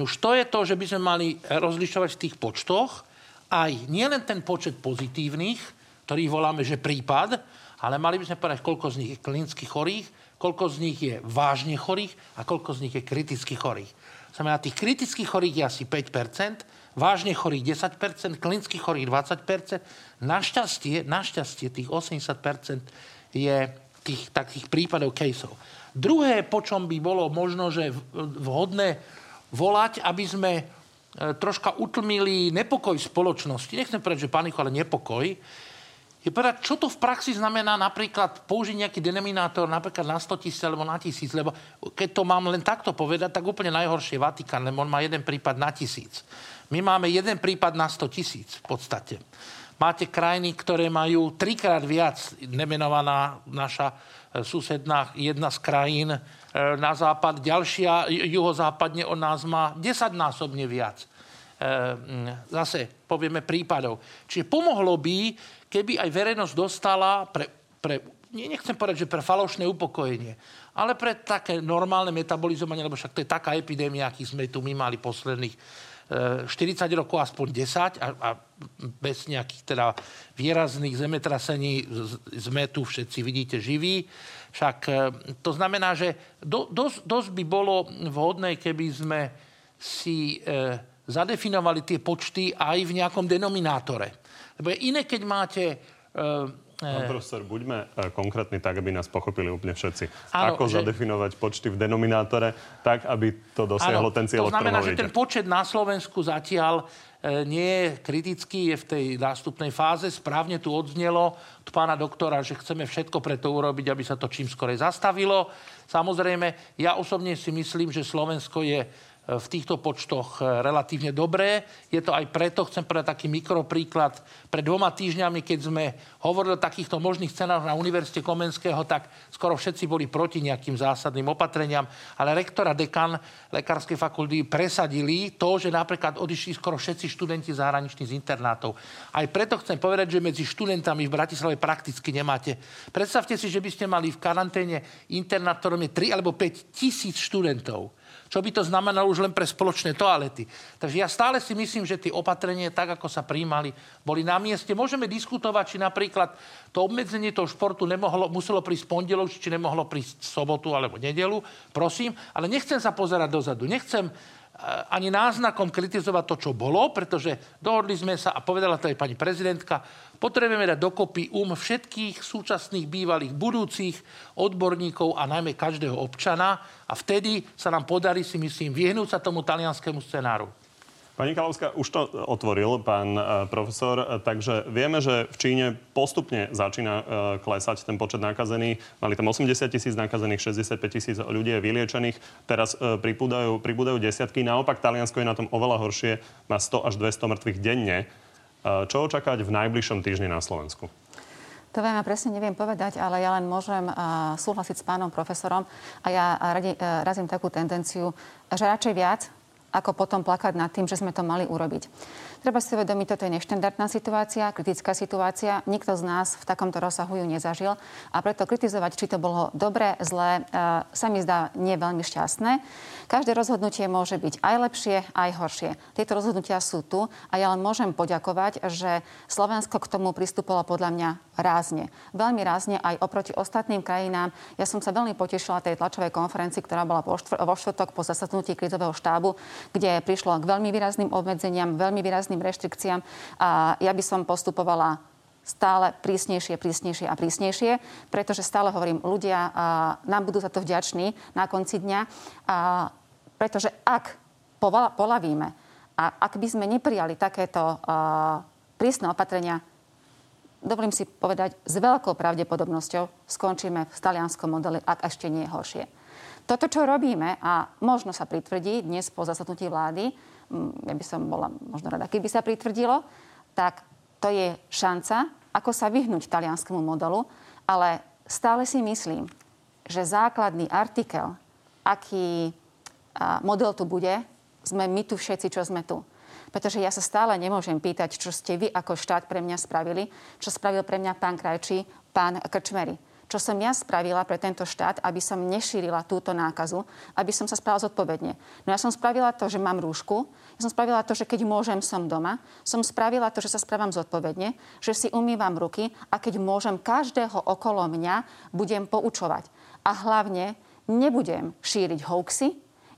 Už to je to, že by sme mali rozlišovať v tých počtoch aj nielen ten počet pozitívnych, ktorých voláme, že prípad, ale mali by sme povedať, koľko z nich je klinicky chorých, koľko z nich je vážne chorých a koľko z nich je kriticky chorých. Znamená, tých kritických chorých je asi päť percent, vážne chorých desať percent, klinických chorých dvadsať percent. Našťastie, našťastie tých osemdesiat percent je tých takých prípadov, caseov. Druhé, po čom by bolo možno, že vhodné volať, aby sme troška utlmili nepokoj v spoločnosti. Nechcem povedať, že paniku, ale nepokoj. je povedať, čo to v praxi znamená napríklad použiť nejaký denominátor napríklad na sto tisíc alebo na tisíc, lebo keď to mám len takto povedať, tak úplne najhoršie je Vatikán, lebo on má jeden prípad na tisíc. My máme jeden prípad na sto tisíc v podstate. Máte krajiny, ktoré majú trikrát viac, nemenovaná naša susedná jedna z krajín na západ, ďalšia juhozápadne od nás má desaťnásobne viac. Zase povieme prípadov. Čiže pomohlo by, keby aj verejnosť dostala pre, pre nechcem povedať, že pre falošné upokojenie, ale pre také normálne metabolizovanie, lebo však to je taká epidémia, aký sme tu my mali posledných štyridsať rokov, aspoň desať a, a bez nejakých teda výrazných zemetrasení sme tu všetci, vidíte, živí. Však to znamená, že do, dos, dosť by bolo vhodné, keby sme si e, zadefinovali tie počty aj v nejakom denomínátore. Lebo je iné, keď máte... E, Pán profesor, buďme konkrétni tak, aby nás pochopili úplne všetci. Áno, ako že... zadefinovať počty v denominátoré tak, aby to dosiahlo áno, ten cieľ, o ktorom hovoríte. To znamená, že ten počet na Slovensku zatiaľ e, nie je kritický, je v tej nástupnej fáze. Správne tu odznelo od pána doktora, že chceme všetko pre to urobiť, aby sa to čím skorej zastavilo. Samozrejme, ja osobne si myslím, že Slovensko je v týchto počtoch relatívne dobré. Je to aj preto, chcem povedať taký mikropríklad. Pred dvoma týždňami, keď sme hovorili o takýchto možných cenách na Univerzite Komenského, tak skoro všetci boli proti nejakým zásadným opatreniam. Ale rektor a dekan Lekárskej fakulty presadili to, že napríklad odišli skoro všetci študenti zahraničných z internátov. Aj preto chcem povedať, že medzi študentami v Bratislave prakticky nemáte. Predstavte si, že by ste mali v karanténe internát, ktorom je tri alebo päť tisíc študentov. Čo by to znamenalo už len pre spoločné toalety. Takže ja stále si myslím, že tie opatrenie, tak ako sa prijímali, boli na mieste. Môžeme diskutovať, či napríklad to obmedzenie toho športu nemohlo, muselo prísť pondelok, či nemohlo prísť sobotu alebo nedelu. Prosím, ale nechcem sa pozerať dozadu. Nechcem ani náznakom kritizovať to, čo bolo, pretože dohodli sme sa, a povedala to aj pani prezidentka, potrebujeme dať dokopy um všetkých súčasných, bývalých, budúcich odborníkov a najmä každého občana. A vtedy sa nám podarí, si myslím, vyhnúť sa tomu talianskému scenáru. Pani Kalavská, už to otvoril pán profesor, takže vieme, že v Číne postupne začína klesať ten počet nakazených. Mali tam osemdesiat tisíc nakazených, šesťdesiatpäť tisíc ľudí je vyliečených. Teraz pribúdajú, pribúdajú desiatky. Naopak, Taliansko je na tom oveľa horšie. Má sto až dvesto mŕtvych denne. Čo očakávať v najbližšom týždni na Slovensku? To vám ja presne neviem povedať, ale ja len môžem uh, súhlasiť s pánom profesorom a ja radi, uh, razím takú tendenciu, že radšej viac ako potom plakať nad tým, že sme to mali urobiť. Treba si uvedomiť, toto je neštandardná situácia, kritická situácia. Nikto z nás v takomto rozsahu ju nezažil a preto kritizovať, či to bolo dobre, zlé, sa mi zdá nie veľmi šťastné. Každé rozhodnutie môže byť aj lepšie, aj horšie. Tieto rozhodnutia sú tu a ja len môžem poďakovať, že Slovensko k tomu pristupovalo podľa mňa rázne. Veľmi rázne aj oproti ostatným krajinám. Ja som sa veľmi potešila tej tlačovej konferencii, ktorá bola vo štvrtok po zasadnutí krízového štábu, kde prišlo k veľmi výrazným obmedzeniam, veľmi výrazným reštrikciám a ja by som postupovala stále prísnejšie, prísnejšie a prísnejšie, pretože stále hovorím, ľudia nám budú za to vďační na konci dňa, a pretože ak polavíme a ak by sme neprijali takéto prísne opatrenia, dovolím si povedať, s veľkou pravdepodobnosťou skončíme v talianskom modeli, ak ešte nie horšie. Toto, čo robíme, a možno sa pritvrdí dnes po zasadnutí vlády, ja by som bola možno rada, keby sa pritvrdilo, tak to je šanca, ako sa vyhnúť talianskému modelu, ale stále si myslím, že základný artikel, aký model tu bude, sme my tu všetci, čo sme tu. Pretože ja sa stále nemôžem pýtať, čo ste vy ako štát pre mňa spravili, čo spravil pre mňa pán Krajčí, pán Krčméry. Čo som ja spravila pre tento štát, aby som nešírila túto nákazu, aby som sa správila zodpovedne. No ja som spravila to, že mám rúšku, ja som spravila to, že keď môžem, som doma, som spravila to, že sa správam zodpovedne, že si umývam ruky a keď môžem, každého okolo mňa budem poučovať. A hlavne nebudem šíriť hoaxy,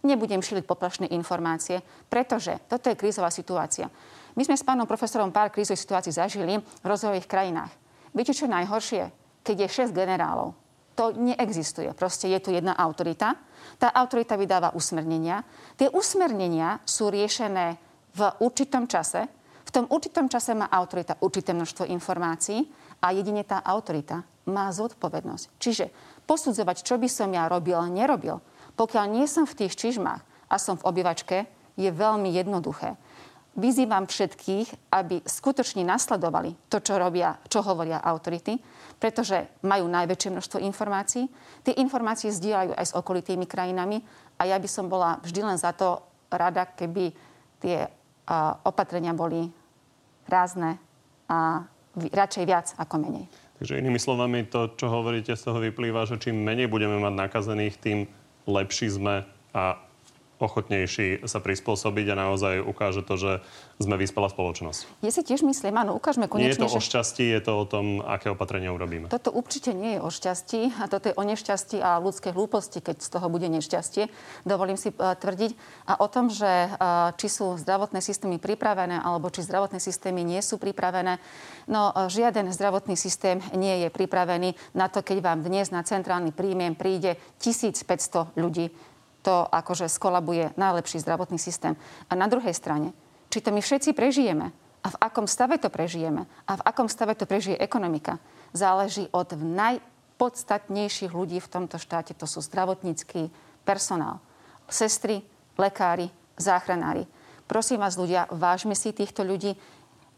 nebudem šíriť poplašné informácie, pretože toto je krízová situácia. My sme s pánom profesorom pár krízových situácií zažili v rozvojových krajinách. Viete, čo je najhoršie? Keď je šesť generálov. To neexistuje. Proste je tu jedna autorita. Tá autorita vydáva usmernenia. Tie usmernenia sú riešené v určitom čase, v tom určitom čase má autorita určité množstvo informácií a jedine tá autorita má zodpovednosť. Čiže posudzovať, čo by som ja robil a nerobil, pokiaľ nie som v tých čižmách a som v obývačke, je veľmi jednoduché. Vyzývam všetkých, aby skutočne nasledovali to, čo robia, čo hovoria autority, pretože majú najväčšie množstvo informácií. Tie informácie zdieľajú aj s okolitými krajinami a ja by som bola vždy len za to rada, keby tie a, opatrenia boli rázne a v, radšej viac ako menej. Takže inými slovami, to, čo hovoríte, z toho vyplýva, že čím menej budeme mať nakazených, tým lepší sme a ochotnejší sa prispôsobiť a naozaj ukáže to, že sme vyspelá spoločnosť. Ja si tiež myslím, áno, ukážme konečne... Nie je to že... o šťastí, je to o tom, aké opatrenia urobíme. Toto určite nie je o šťastí a toto je o nešťastí a ľudskej hlúposti, keď z toho bude nešťastie, dovolím si uh, tvrdiť. A o tom, že uh, či sú zdravotné systémy pripravené alebo či zdravotné systémy nie sú pripravené. No uh, žiaden zdravotný systém nie je pripravený na to, keď vám dnes na centrálny príjem príde tisícpäťsto ľudí. To akože skolabuje najlepší zdravotný systém. A na druhej strane, či to my všetci prežijeme a v akom stave to prežijeme a v akom stave to prežije ekonomika, záleží od najpodstatnejších ľudí v tomto štáte. To sú zdravotnícky personál, sestry, lekári, záchranári. Prosím vás, ľudia, vážme si týchto ľudí.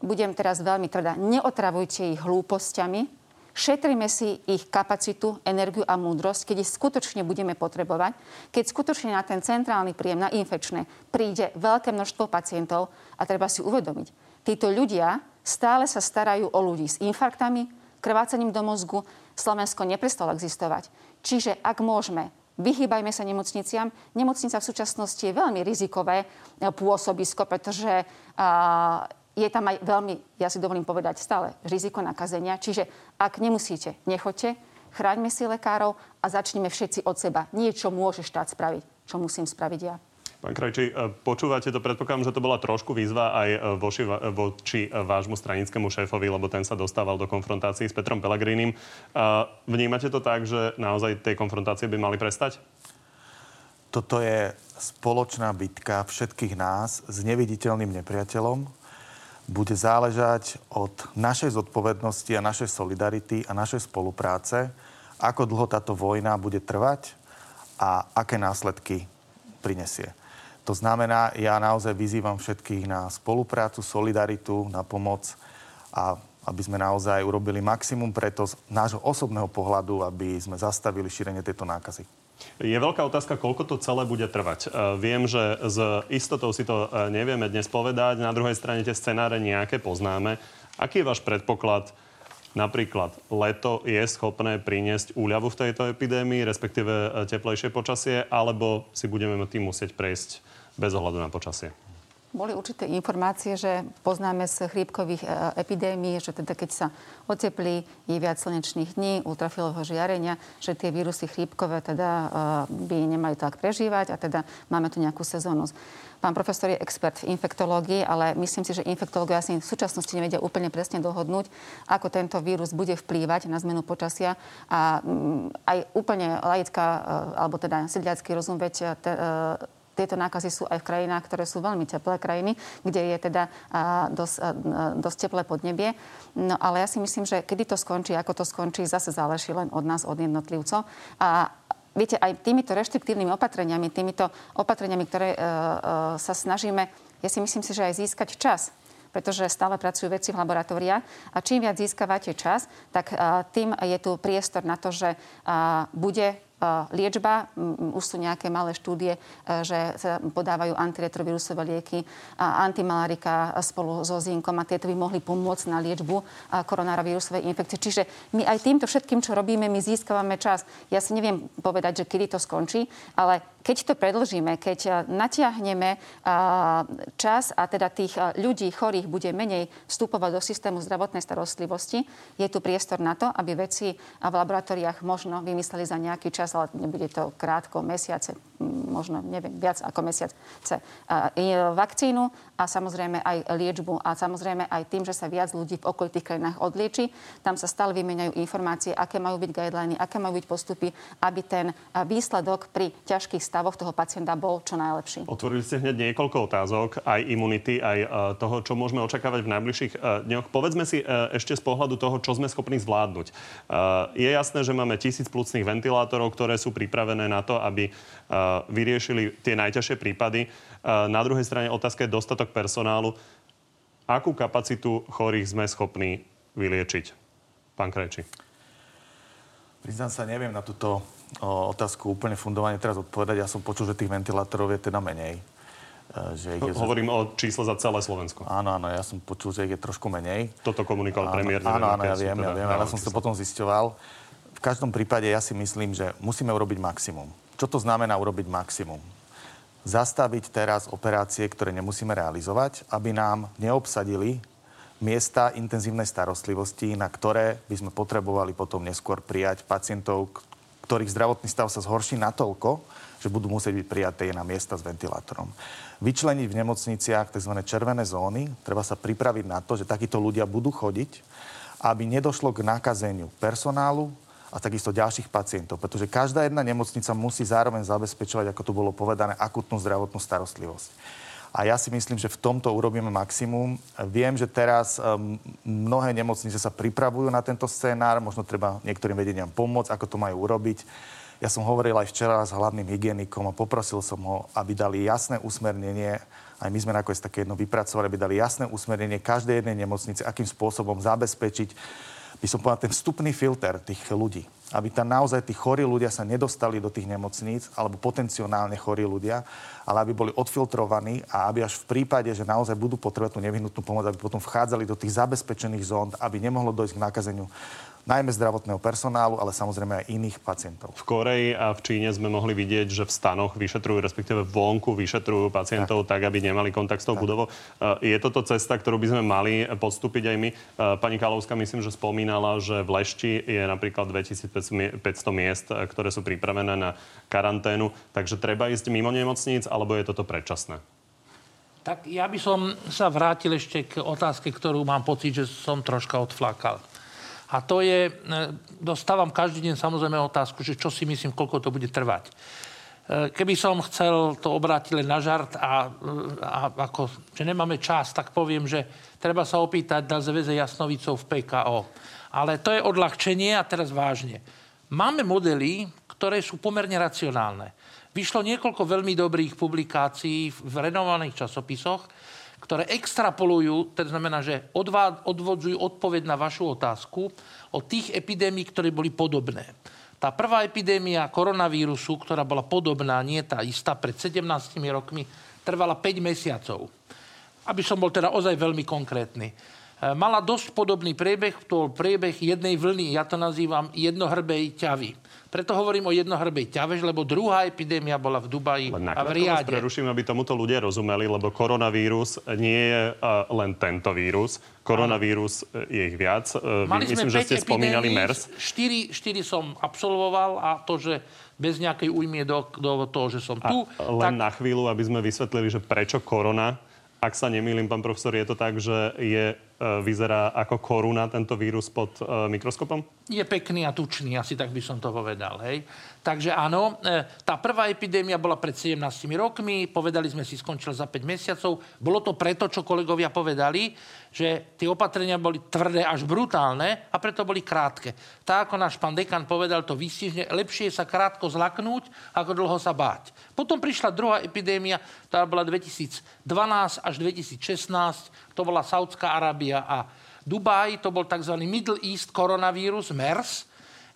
Budem teraz veľmi tvrdá. Neotravujte ich hlúpostiami. Šetríme si ich kapacitu, energiu a múdrosť, keď ich skutočne budeme potrebovať. Keď skutočne na ten centrálny príjem, na infekčné, príde veľké množstvo pacientov a treba si uvedomiť. Títo ľudia stále sa starajú o ľudí s infarktami, krvácaním do mozgu. Slovensko neprestalo existovať. Čiže ak môžeme, vyhýbajme sa nemocniciam. Nemocnica v súčasnosti je veľmi rizikové pôsobisko, pretože... A, je tam aj veľmi, ja si dovolím povedať, stále riziko nakazenia. Čiže ak nemusíte, nechoďte, chráňme si lekárov a začneme všetci od seba. Nie, čo môže štát spraviť, čo musím spraviť ja. Pán Krajčí, počúvate to, predpokladám, že to bola trošku výzva aj voči, voči vášmu stranickému šéfovi, lebo ten sa dostával do konfrontácií s Petrom Pelegrínim. Vnímate to tak, že naozaj tie konfrontácie by mali prestať? Toto je spoločná bitka všetkých nás s neviditeľným nepriateľom. Bude záležať od našej zodpovednosti a našej solidarity a našej spolupráce, ako dlho táto vojna bude trvať a aké následky prinesie. To znamená, ja naozaj vyzývam všetkých na spoluprácu, solidaritu, na pomoc a aby sme naozaj urobili maximum preto z nášho osobného pohľadu, aby sme zastavili šírenie tejto nákazy. Je veľká otázka, koľko to celé bude trvať. Viem, že s istotou si to nevieme dnes povedať. Na druhej strane tie scenáre nejaké poznáme. Aký je váš predpoklad? Napríklad leto je schopné priniesť úľavu v tejto epidémii, respektíve teplejšie počasie, alebo si budeme tým musieť prejsť bez ohľadu na počasie? Boli určité informácie, že poznáme z chrípkových epidémií, že teda keď sa oteplí, je viac slnečných dní, ultrafialového žiarenia, že tie vírusy chrípkové teda by nemali tak prežívať a teda máme tu nejakú sezónnosť. Pán profesor je expert v infektológii, ale myslím si, že infektológovia asi v súčasnosti nevedia úplne presne dohodnúť, ako tento vírus bude vplývať na zmenu počasia a aj úplne laická, alebo teda sedliacky rozum, veď tieto nákazy sú aj v krajinách, ktoré sú veľmi teplé krajiny, kde je teda dosť, dosť teplé podnebie. No ale ja si myslím, že kedy to skončí, ako to skončí, zase záleží len od nás, od jednotlivcov. A viete, aj týmito reštriktívnymi opatreniami, týmito opatreniami, ktoré uh, uh, sa snažíme, ja si myslím si, že aj získať čas, pretože stále pracujú vedci v laboratóriách a čím viac získavate čas, tak uh, tým je tu priestor na to, že uh, bude... liečba. Už sú nejaké malé štúdie, že sa podávajú antiretrovírusové lieky a antimalárika spolu so zinkom a tieto by mohli pomôcť na liečbu koronavírusovej infekcie. Čiže my aj týmto všetkým, čo robíme, my získavame čas. Ja si neviem povedať, že kedy to skončí, ale keď to predĺžime, keď natiahneme čas a teda tých ľudí chorých bude menej vstupovať do systému zdravotnej starostlivosti, je tu priestor na to, aby vedci v laboratóriách možno vymysleli za nejaký čas, ale nebude to krátko, mesiace, možno, neviem, viac ako mesiac ce, vakcínu a samozrejme aj liečbu a samozrejme aj tým, že sa viac ľudí v okolitých krajinách odlieči. Tam sa stále vymieňajú informácie, aké majú byť guideliny, aké majú byť postupy, aby ten výsledok pri ťažkých stavoch toho pacienta bol čo najlepší. Otvorili ste hneď niekoľko otázok, aj imunity, aj toho, čo môžeme očakávať v najbližších dňoch. Povedzme si ešte z pohľadu toho, čo sme schopní zvládnuť. Je jasné, že máme tisíc pľucných ventilátorov, ktoré sú pripravené na to, aby vyriešili tie najťažšie prípady. Na druhej strane otázka je dostatok personálu. Akú kapacitu chorých sme schopní vyliečiť? Pán Krajčí. Priznám sa, neviem na túto otázku úplne fundovane teraz odpovedať. Ja som počul, že tých ventilátorov je teda menej. Že je... Hovorím o čísle za celé Slovensko. Áno, áno, ja som počul, že ich je trošku menej. Toto komunikoval premiér. Áno, áno, ja viem, teda ja viem, ale som sa potom zisťoval. V každom prípade ja si myslím, že musíme urobiť maximum. Čo to znamená urobiť maximum? Zastaviť teraz operácie, ktoré nemusíme realizovať, aby nám neobsadili miesta intenzívnej starostlivosti, na ktoré by sme potrebovali potom neskôr prijať pacientov, ktorých zdravotný stav sa zhorší natoľko, že budú musieť byť prijaté na miesta s ventilátorom. Vyčleniť v nemocniciach tzv. Červené zóny, treba sa pripraviť na to, že takíto ľudia budú chodiť, aby nedošlo k nakazeniu personálu a takisto ďalších pacientov, pretože každá jedna nemocnica musí zároveň zabezpečovať, ako tu bolo povedané, akutnú zdravotnú starostlivosť. A ja si myslím, že v tomto urobíme maximum. Viem, že teraz um, mnohé nemocnice sa pripravujú na tento scénár, možno treba niektorým vedeniam pomôcť, ako to majú urobiť. Ja som hovoril aj včera s hlavným hygienikom a poprosil som ho, aby dali jasné usmernenie, aj my sme nakoniec také jedno vypracovali, aby dali jasné usmernenie každej jednej nemocnice, akým spôsobom zabezpečiť, by som povedal, ten vstupný filter tých ľudí. Aby tam naozaj tí chorí ľudia sa nedostali do tých nemocníc, alebo potenciálne chorí ľudia, ale aby boli odfiltrovaní a aby až v prípade, že naozaj budú potrebovať tú nevyhnutnú pomoc, aby potom vchádzali do tých zabezpečených zón, aby nemohlo dojsť k nakazeniu najmä zdravotného personálu, ale samozrejme aj iných pacientov. V Koreji a v Číne sme mohli vidieť, že v stanoch vyšetrujú, respektíve vonku vyšetrujú pacientov tak, tak aby nemali kontakt s tou budovou. Je toto cesta, ktorú by sme mali podstúpiť aj my? Pani Kalavská, myslím, že spomínala, že v Lešti je napríklad dvetisícpäťsto miest, ktoré sú pripravené na karanténu. Takže treba ísť mimo nemocníc, alebo je toto predčasné? Tak ja by som sa vrátil ešte k otázke, ktorú mám pocit, že som troška odflákal. A to je, dostávam každý deň samozrejme otázku, že čo si myslím, koľko to bude trvať. Keby som chcel to obrátiť len na žart a, a ako, že nemáme čas, tak poviem, že treba sa opýtať na zväze jasnovicov v pé ká ó. Ale to je odľahčenie a teraz vážne. Máme modely, ktoré sú pomerne racionálne. Vyšlo niekoľko veľmi dobrých publikácií v renomovaných časopisoch, ktoré extrapolujú, to znamená, že odvá, odvodzujú odpoveď na vašu otázku o tých epidémií, ktoré boli podobné. Tá prvá epidémia koronavírusu, ktorá bola podobná, nie tá istá, pred sedemnástimi rokmi, trvala päť mesiacov. Aby som bol teda ozaj veľmi konkrétny. Mala dosť podobný priebeh, to bol priebeh jednej vlny, ja to nazývam jednohrbej ťavy. Preto hovorím o jednohrbej ťavež, lebo druhá epidémia bola v Dubaji a v Riáde. Vás preruším, aby tomuto ľudia rozumeli, lebo koronavírus nie je uh, len tento vírus. Koronavírus je ich viac. Uh, myslím, že ste epidémií, spomínali MERS. Štyri, štyri som absolvoval a to, že bez nejakej újmy do, do toho, že som a tu. Len tak... na chvíľu, aby sme vysvetlili, že prečo korona. Ak sa nemýlim, pán profesor, je to tak, že je, vyzerá ako koruna tento vírus pod mikroskopom? Je pekný a tučný, asi tak by som to povedal. Hej? Takže áno, tá prvá epidémia bola pred sedemnástimi rokmi, povedali sme si, skončila za päť mesiacov. Bolo to preto, čo kolegovia povedali, že tie opatrenia boli tvrdé až brutálne a preto boli krátke. Tak ako náš pán dekan povedal to výstižne, lepšie sa krátko zlaknúť, ako dlho sa báť. Potom prišla druhá epidémia, tá bola dvetisícdvanásť až dvetisícšestnásť, to bola Saudská Arábia a Dubaj, to bol tzv. Middle East koronavírus, MERS.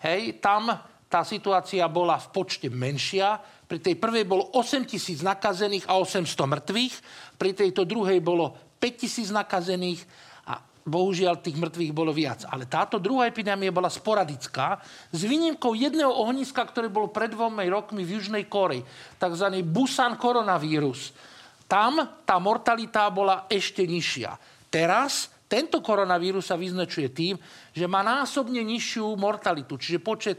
Hej, tam tá situácia bola v počte menšia. Pri tej prvej bolo osem tisíc nakazených a osemsto mŕtvych. Pri tejto druhej bolo päť tisíc nakazených a bohužiaľ tých mŕtvych bolo viac. Ale táto druhá epidémia bola sporadická s výnimkou jedného ohniska, ktoré bolo pred dvomi rokmi v Južnej Kórei. Takzvaný Busan koronavírus. Tam tá mortalita bola ešte nižšia. Teraz tento koronavírus sa vyznačuje tým, že má násobne nižšiu mortalitu. Čiže počet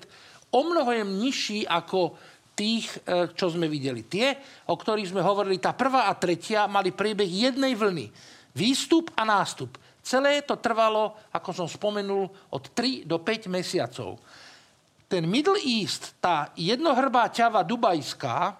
omnoho je nižší ako tých, čo sme videli. Tie, o ktorých sme hovorili, tá prvá a tretia, mali priebeh jednej vlny. Výstup a nástup. Celé to trvalo, ako som spomenul, od tri do päť mesiacov. Ten Middle East, tá jednohrbá ťava dubajská,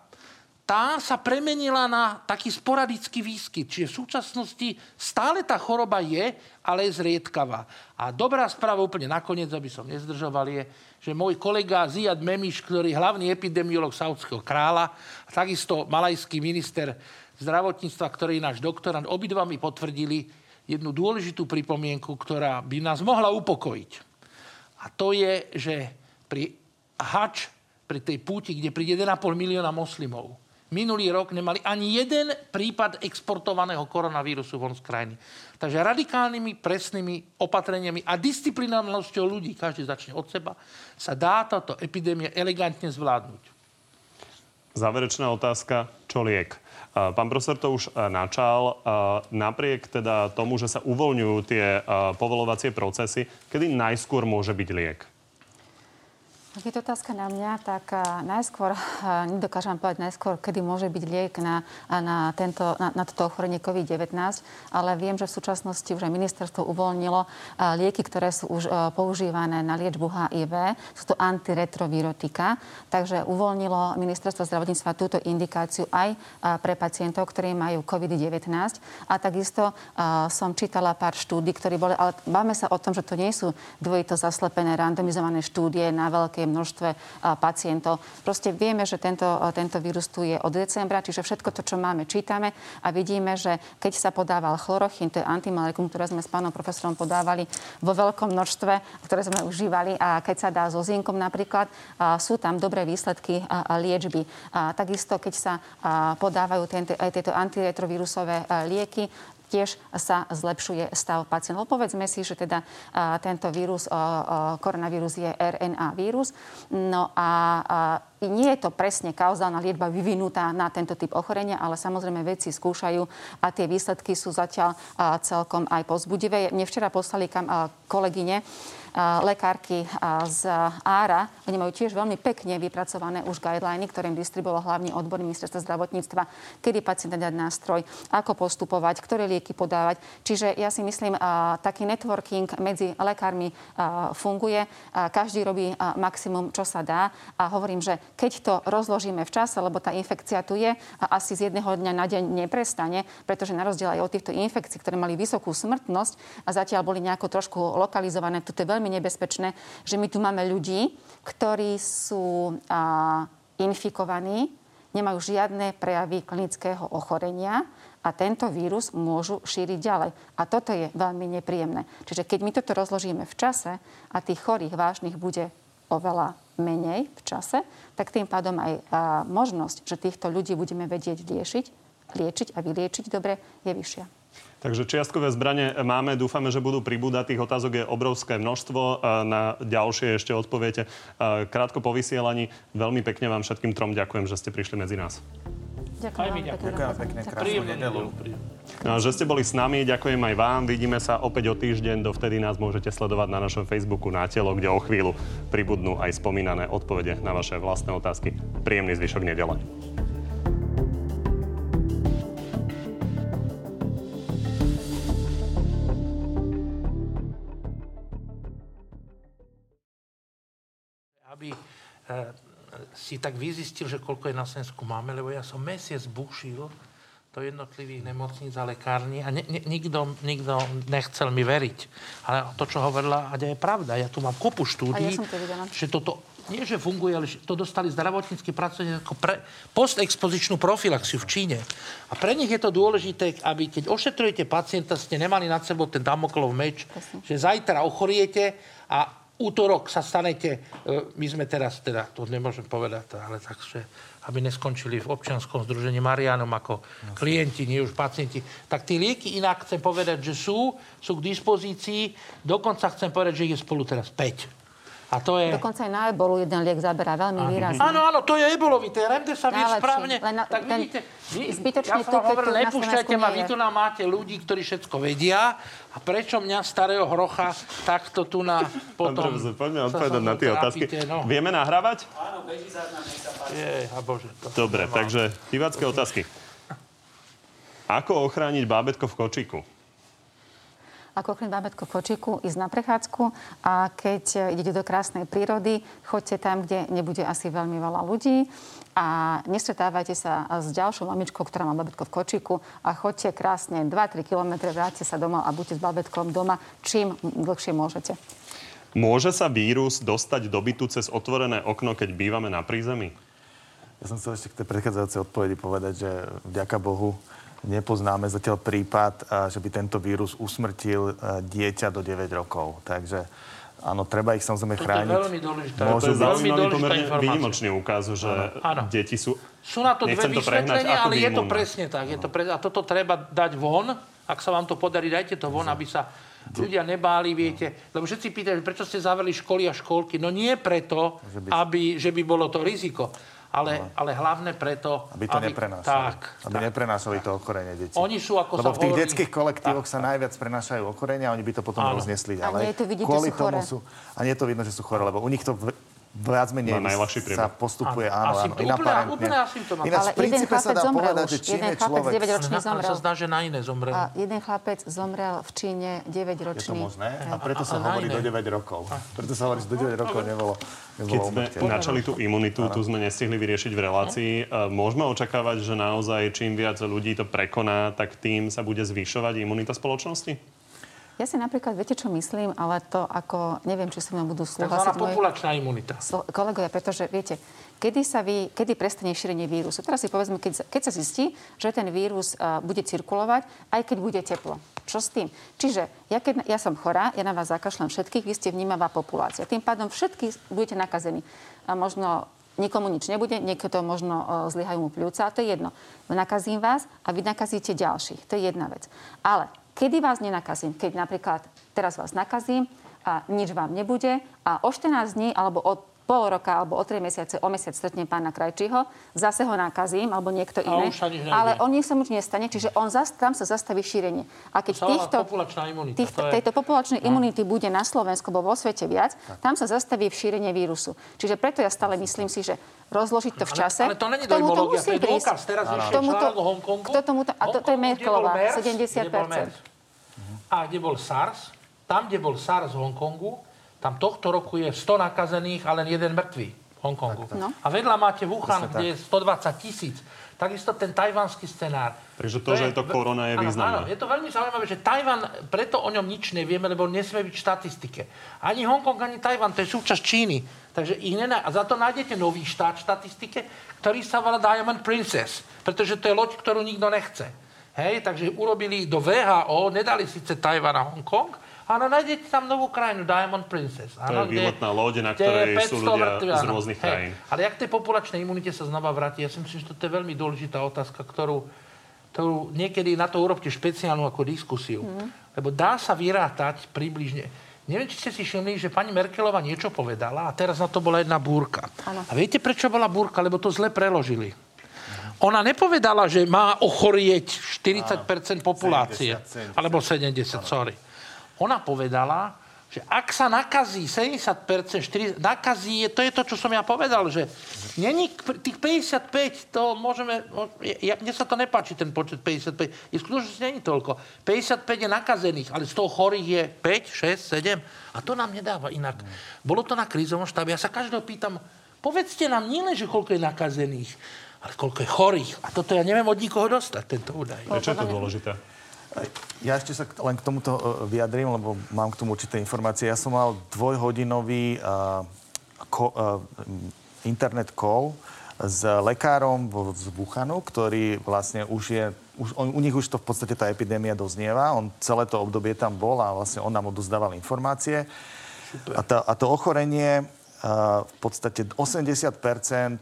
tá sa premenila na taký sporadický výskyt. Čiže v súčasnosti stále tá choroba je, ale je zriedkavá. A dobrá správa úplne nakoniec, aby som nezdržoval, je, že môj kolega Ziad Memiš, ktorý je hlavný epidemiolog saúdského kráľa, a takisto malajský minister zdravotníctva, ktorý je náš doktorant, obidva mi potvrdili jednu dôležitú pripomienku, ktorá by nás mohla upokojiť. A to je, že pri hač, pri tej púti, kde príde jeden a pol milióna moslimov, minulý rok nemali ani jeden prípad exportovaného koronavírusu von z krajiny. Takže radikálnymi, presnými opatreniami a disciplinárnosťou ľudí, každý začne od seba, sa dá táto epidémia elegantne zvládnuť. Záverečná otázka, čo liek? Pán profesor to už načal. Napriek teda tomu, že sa uvoľňujú tie povolovacie procesy, kedy najskôr môže byť liek? Ak je to otázka na mňa, tak najskôr, nedokážem povedať najskôr, kedy môže byť liek na, na, tento, na, na toto ochorenie COVID devätnásť, ale viem, že v súčasnosti už aj ministerstvo uvoľnilo lieky, ktoré sú už používané na liečbu há í vé. Sú to antiretrovirotika, takže uvoľnilo ministerstvo zdravotníctva túto indikáciu aj pre pacientov, ktorí majú COVID devätnásť. A takisto som čítala pár štúdí, ktoré boli, ale bavme sa o tom, že to nie sú dvojito zaslepené, randomizované štúdie na veľké množstve pacientov. Proste vieme, že tento, tento vírus tu je od decembra, čiže všetko to, čo máme, čítame a vidíme, že keď sa podával chlorochín, to je antimalarikum, ktoré sme s pánom profesorom podávali vo veľkom množstve, ktoré sme užívali a keď sa dá so zinkom napríklad, sú tam dobré výsledky liečby. A takisto, keď sa podávajú tento, aj tieto antiretrovírusové lieky, tiež sa zlepšuje stav pacientov. Povedzme si, že teda a, tento vírus, a, a, koronavírus je er en á vírus. No a, a nie je to presne kauzálna liečba vyvinutá na tento typ ochorenia, ale samozrejme vedci skúšajú a tie výsledky sú zatiaľ a, celkom aj povzbudivé. Mne včera poslali kam a, kolegyne, lekárky z Ára. Oni majú tiež veľmi pekne vypracované už guideliny, ktorým distribuoval hlavne odbor ministerstva zdravotníctva, kedy pacienta dať nástroj, ako postupovať, ktoré lieky podávať. Čiže ja si myslím, taký networking medzi lekármi funguje. Každý robí maximum, čo sa dá. A hovorím, že keď to rozložíme v čase, lebo tá infekcia tu je, a asi z jedného dňa na deň neprestane, pretože na rozdiel aj od týchto infekcií, ktoré mali vysokú smrtnosť a zatiaľ boli nejako trošku lokalizované, toto je veľmi nebezpečné, že my tu máme ľudí, ktorí sú a, infikovaní, nemajú žiadne prejavy klinického ochorenia a tento vírus môžu šíriť ďalej. A toto je veľmi nepríjemné. Čiže keď my toto rozložíme v čase a tých chorých vážnych bude oveľa menej v čase, tak tým pádom aj a, možnosť, že týchto ľudí budeme vedieť liešiť, liečiť a vyliečiť dobre, je vyššia. Takže čiastkové zbrane máme, dúfame, že budú pribúdať. Tých otázok je obrovské množstvo. Na ďalšie ešte odpoviete krátko po vysielaní. Veľmi pekne vám všetkým trom ďakujem, že ste prišli medzi nás. Ďakujem, ďakujem pekne, krásnu nedeľu. No, že ste boli s nami, ďakujem aj vám. Vidíme sa opäť o týždeň. Dovtedy nás môžete sledovať na našom Facebooku Na telo, kde o chvíľu pribudnú aj spomínané odpovede na vaše vlastné otázky. Príjemný zvyšok nedele. Aby si tak vyzistil, že koľko je na Slovensku máme, lebo ja som mesiac bušil do jednotlivých nemocníc a lekární a ne, ne, nikto, nikto nechcel mi veriť. Ale to, čo hovorila, je pravda. Ja tu mám kopu štúdií, ja že toto nie, že funguje, ale že to dostali zdravotnícky pracovníci ako pre, postexpozičnú profilaxiu v Číne. A pre nich je to dôležité, aby keď ošetrujete pacienta, ste nemali nad sebou ten Damoklov meč, Pesne. Že zajtra ochoriete a útorok sa stanete, my sme teraz, teda, to nemôžem povedať, ale takže, aby neskončili v občianskom združení Marianom ako klienti, nie už pacienti, tak tie lieky inak chcem povedať, že sú, sú k dispozícii, dokonca chcem povedať, že ich je spolu teraz päť. A to je... Dokonca aj na ebolu jeden liek zaberá veľmi áno. výrazne. Áno, áno, to je ebolový, to je remdesivir správne. Len na, tak vidíte, vy, ja som vám hovoril, nepúšťajte ma, vy tu nám máte ľudí, ktorí všetko vedia. A prečo mňa, starého hrocha, takto tu na potom... Dobre, poďme odpovedať na tie otázky. No. Vieme nahrávať? Áno, beží za nami, nech sa páči. Jej, a bože. Dobre, nemám. Takže divácké otázky. Ako ochrániť bábätko v kočíku? Ako ochrániť bábätko v kočíku? Ísť na prechádzku a keď idete do krásnej prírody, choďte tam, kde nebude asi veľmi veľa ľudí. A nestretávajte sa s ďalšou mamičkou, ktorá má babetko v kočíku a choďte krásne dva až tri kilometre, vráťte sa domov a buďte s babetkom doma, čím dlhšie môžete. Môže sa vírus dostať do bytu cez otvorené okno, keď bývame na prízemí? Ja som chcel ešte k tej predchádzajúcej odpovedi povedať, že vďaka Bohu nepoznáme zatiaľ prípad, že by tento vírus usmrtil dieťa do deväť rokov. Takže... Áno, treba ich samozrejme chrániť. To je veľmi dôležité. Môžu to je veľmi pomerne výnimočný ukaz, že áno. deti sú... Sú na to dve vysvetlenia, ale je to presne tak. Je to pre... A toto treba dať von. Ak sa vám to podarí, dajte to von, aby sa ľudia nebáli, viete. Lebo všetci pýtajú, prečo ste zavreli školy a školky. No nie preto, aby, že by bolo to riziko. Ale, ale hlavne preto, aby to neprenášali. Tak, aby tak, neprenášali tak, to ochorenie detí. Oni sú, ako Lebo sa v tých hovorí, detských kolektívoch tak, sa najviac prenášajú ochorenia, oni by to potom áno. roznesli. Ale a nie je to vidieť, že sú chore. Sú, a nie je to vidno, že sú chore, lebo u nich to viac menej sa postupuje. Áno, áno, áno, inaparentne. Úplne asymptomálne. Ináč v princípe sa dá povedať, že čím je človek... Jeden chlapec deväťročný zomrel. Sa zdá, že na iné zomrel. A jeden chlapec zomrel v Číne deväťročný. Je to možné? A preto sa hovorí do deväť rokov. Preto sa hovorí, že do deväť rokov nebolo. Keď sme načali tú imunitu, tu sme nestihli vyriešiť v relácii. Môžeme očakávať, že naozaj čím viac ľudí to prekoná, tak tým sa bude zvyšovať imunita spoločnosti? Ja si napríklad, viete, čo myslím, ale to ako, neviem, či sa mnou budú slúhasiť... Takzvaná populačná imunita. Kolegovia, pretože, viete, kedy sa vy, kedy prestane šírenie vírusu? Teraz si povedzme, keď, keď sa zistí, že ten vírus uh, bude cirkulovať, aj keď bude teplo. Čo s tým? Čiže ja, keď, ja som chorá, ja na vás zakašľam všetkých, vy ste vnímavá populácia. Tým pádom všetky budete nakazení. A možno... Nikomu nič nebude, niekto možno zlyhajú mu pľúca, to je jedno. Nakazím vás a vy nakazíte ďalších, to je jedna vec. Ale kedy vás nenakazím? Keď napríklad teraz vás nakazím a nič vám nebude a o štrnásť dní alebo od pol roka alebo o tri mesiace, o mesiac stretnem pána Krajčího, zase ho nakazím alebo niekto iné, ale o nich sa nič nestane, čiže on zas, tam sa zastaví šírenie. A keď týchto, populačná imunita, týchto, je... tejto populačnej no. imunity bude na Slovensku, bo vo svete viac, tak. tam sa zastaví šírenie vírusu. Čiže preto ja stále myslím si, že rozložiť to v čase. Ale, ale to není do imunológia, to je dôkaz. Teraz vyšiel článok o Hongkongu. A to je Merkelová, sedemdesiat percent. A kde bol SARS, tam, kde bol SARS v Hongkongu, tam tohto roku je sto nakazených a len jeden mŕtvý v Hongkongu. Tak, tak. No. A vedľa máte Wuhan, kde je stodvadsať tisíc. Takisto ten tajvanský scenár. Takže to, to že je to korona, je významné. Áno, je to veľmi zaujímavé, že Tajvan, preto o ňom nič nevieme, lebo nesmie byť v štatistike. Ani Hongkong, ani Tajvan, to je súčasť Číny. Takže ich nená... A za to nájdete nový štát v štatistike, ktorý sa volá Diamond Princess. Pretože to je loď, ktorú nikto nechce. Hej, takže urobili do vé há ó, nedali síce Tajvan a Hongkong, áno, nájdete tam novú krajinu, Diamond Princess. Áno, to je výletná loď, na ktorej sú ľudia vrtv, z rôznych hej. krajín. Ale jak tej populačnej imunite sa znova vráti? Ja si myslím, že to je veľmi dôležitá otázka, ktorú, ktorú niekedy na to urobte špeciálnu ako diskusiu. Mm. Lebo dá sa vyrátať približne. Neviem, či ste si všimli, že pani Merkelová niečo povedala a teraz na to bola jedna búrka. Ano. A viete, prečo bola búrka? Lebo to zle preložili. Ona nepovedala, že má ochorieť štyridsať percent populácie. sedemdesiat, sedemdesiat. Alebo sedemdesiat, sorry. Ona povedala, že ak sa nakazí sedemdesiat percent, štyridsať percent, nakazí, to je to, čo som ja povedal, že není tých päťdesiatpäť, to môžeme, ja, mne sa to nepáči, ten počet päťdesiatpäť, je skutočne není toľko. päťdesiatpäť je nakazených, ale z toho chorých je päť, šesť, sedem a to nám nedáva inak. Bolo to na krízovom štábe, ja sa každého pýtam, povedzte nám nie len, že koľko je nakazených, ale koľko je chorých. A toto ja neviem od nikoho dostať, tento údaj. Prečo je to dôležité? Ja ešte sa len k tomuto vyjadrím, lebo mám k tomu určité informácie. Ja som mal dvojhodinový uh, ko, uh, internet call s lekárom z Wuhanu, ktorý vlastne už je... Už, on, u nich už to v podstate tá epidémia doznieva. On celé to obdobie tam bol a vlastne on nám odozdával informácie. A, tá, a to ochorenie uh, v podstate osemdesiat percent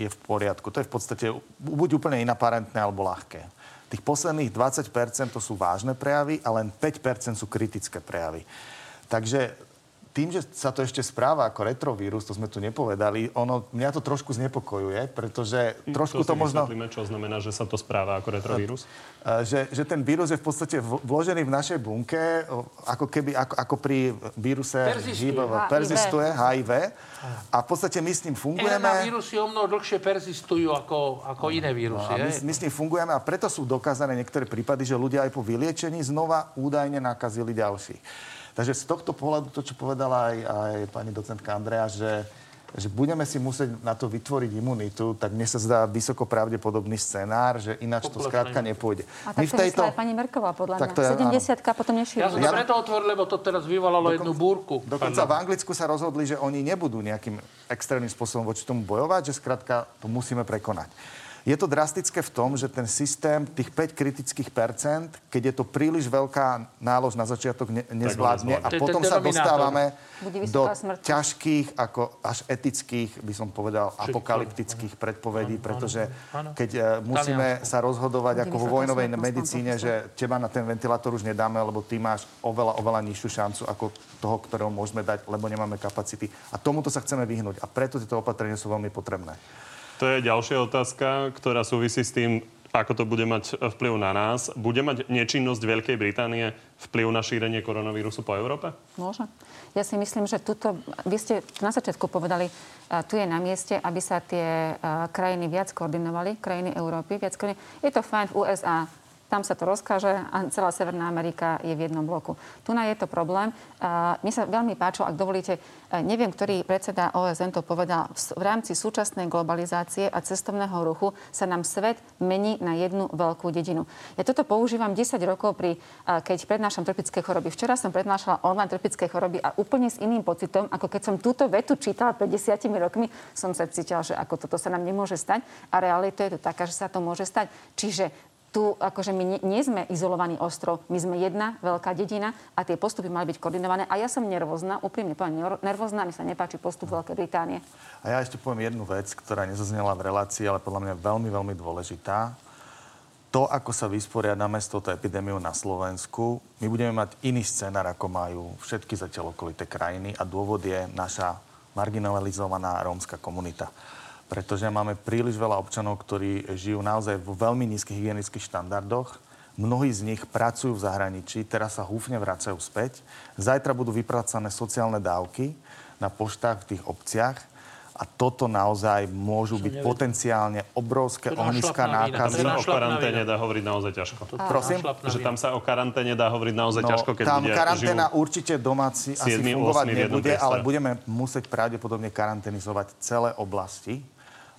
je v poriadku. To je v podstate buď úplne inaparentné alebo ľahké. Tých posledných dvadsať percent to sú vážne prejavy a len päť percent sú kritické prejavy. Takže Tým, že sa to ešte správa ako retrovírus, to sme tu nepovedali, ono, mňa to trošku znepokojuje, pretože trošku to, to možno... To si vysvetlíme, čo znamená, že sa to správa ako retrovírus? Že, že ten vírus je v podstate vložený v našej bunke, ako keby, ako, ako pri víruse... Persistuje. H I V. Persistuje, H I V. A v podstate my s ním fungujeme... R N A vírusy o mnoho dlhšie persistujú ako, ako iné vírusy. No, my, my s ním fungujeme a preto sú dokázané niektoré prípady, že ľudia aj po vyliečení znova údajne nakazili ďalších. Takže z tohto pohľadu to, čo povedala aj, aj pani docentka Andrea, že, že budeme si musieť na to vytvoriť imunitu, tak mne sa zdá vysoko pravdepodobný scenár, že ináč to skrátka nepôjde. A takto tejto... myslela aj pani Merkelová, podľa mňa. sedemdesiatka potom nešíri. Ja som to preto otvoril, lebo to teraz vyvolalo Dokon... jednu búrku. Dokonca v Anglicku sa rozhodli, že oni nebudú nejakým extrémnym spôsobom voči tomu bojovať, že skrátka to musíme prekonať. Je to drastické v tom, že ten systém tých päť kritických percent, keď je to príliš veľká nálož na začiatok, ne- nezvládne a potom sa dostávame do ťažkých, ako až etických, by som povedal, apokalyptických predpovedí, pretože keď musíme sa rozhodovať ako vo vojnovej medicíne, že teba na ten ventilátor už nedáme, lebo ty máš oveľa, oveľa nižšiu šancu ako toho, ktorého môžeme dať, lebo nemáme kapacity. A tomuto sa chceme vyhnúť a preto tieto opatrenia sú veľmi potrebné. To je ďalšia otázka, ktorá súvisí s tým, ako to bude mať vplyv na nás. Bude mať nečinnosť Veľkej Británie vplyv na šírenie koronavírusu po Európe? Môže. Ja si myslím, že tuto... Vy ste na začiatku povedali, tu je na mieste, aby sa tie krajiny viac koordinovali, krajiny Európy viac koordinovali. Je to fajn v U S A. Tam sa to rozkáže a celá Severná Amerika je v jednom bloku. Tu na je to problém. Uh, mne sa veľmi páčilo, ak dovolíte, uh, neviem, ktorý predseda O S N to povedal, v, v rámci súčasnej globalizácie a cestovného ruchu sa nám svet mení na jednu veľkú dedinu. Ja toto používam desať rokov, pri, uh, keď prednášam tropické choroby. Včera som prednášala online tropické choroby a úplne s iným pocitom, ako keď som túto vetu čítala pred desiatimi rokmi, som sa cítila, že ako toto sa nám nemôže stať a realita je to taká, že sa to môže stať. Čiže tu, akože my nie, nie sme izolovaný ostrov, my sme jedna veľká dedina a tie postupy mali byť koordinované. A ja som nervózna, úprimne poviem, nervózna, mi sa nepáči postup Veľkej Británie. A ja ešte poviem jednu vec, ktorá nezaznela v relácii, ale podľa mňa veľmi, veľmi dôležitá. To, ako sa vysporiadame s touto epidémiou na Slovensku, my budeme mať iný scenár, ako majú všetky zatiaľ okolité krajiny a dôvod je naša marginalizovaná rómska komunita. Pretože máme príliš veľa občanov, ktorí žijú naozaj vo veľmi nízkych hygienických štandardoch. Mnohí z nich pracujú v zahraničí, teraz sa húfne vracajú späť. Zajtra budú vyplácané sociálne dávky na poštách v tých obciach. A toto naozaj môžu byť neviem. potenciálne obrovské ohniska nákazy. Tam sa o karanténe dá hovoriť naozaj ťažko. Prosím? Že tam sa o karanténe dá hovoriť naozaj no, ťažko, keď tam ľudia karanténa žijú... určite domáci asi fungovať nebude, ale budeme musieť pravdepodobne karanténizovať celé oblasti.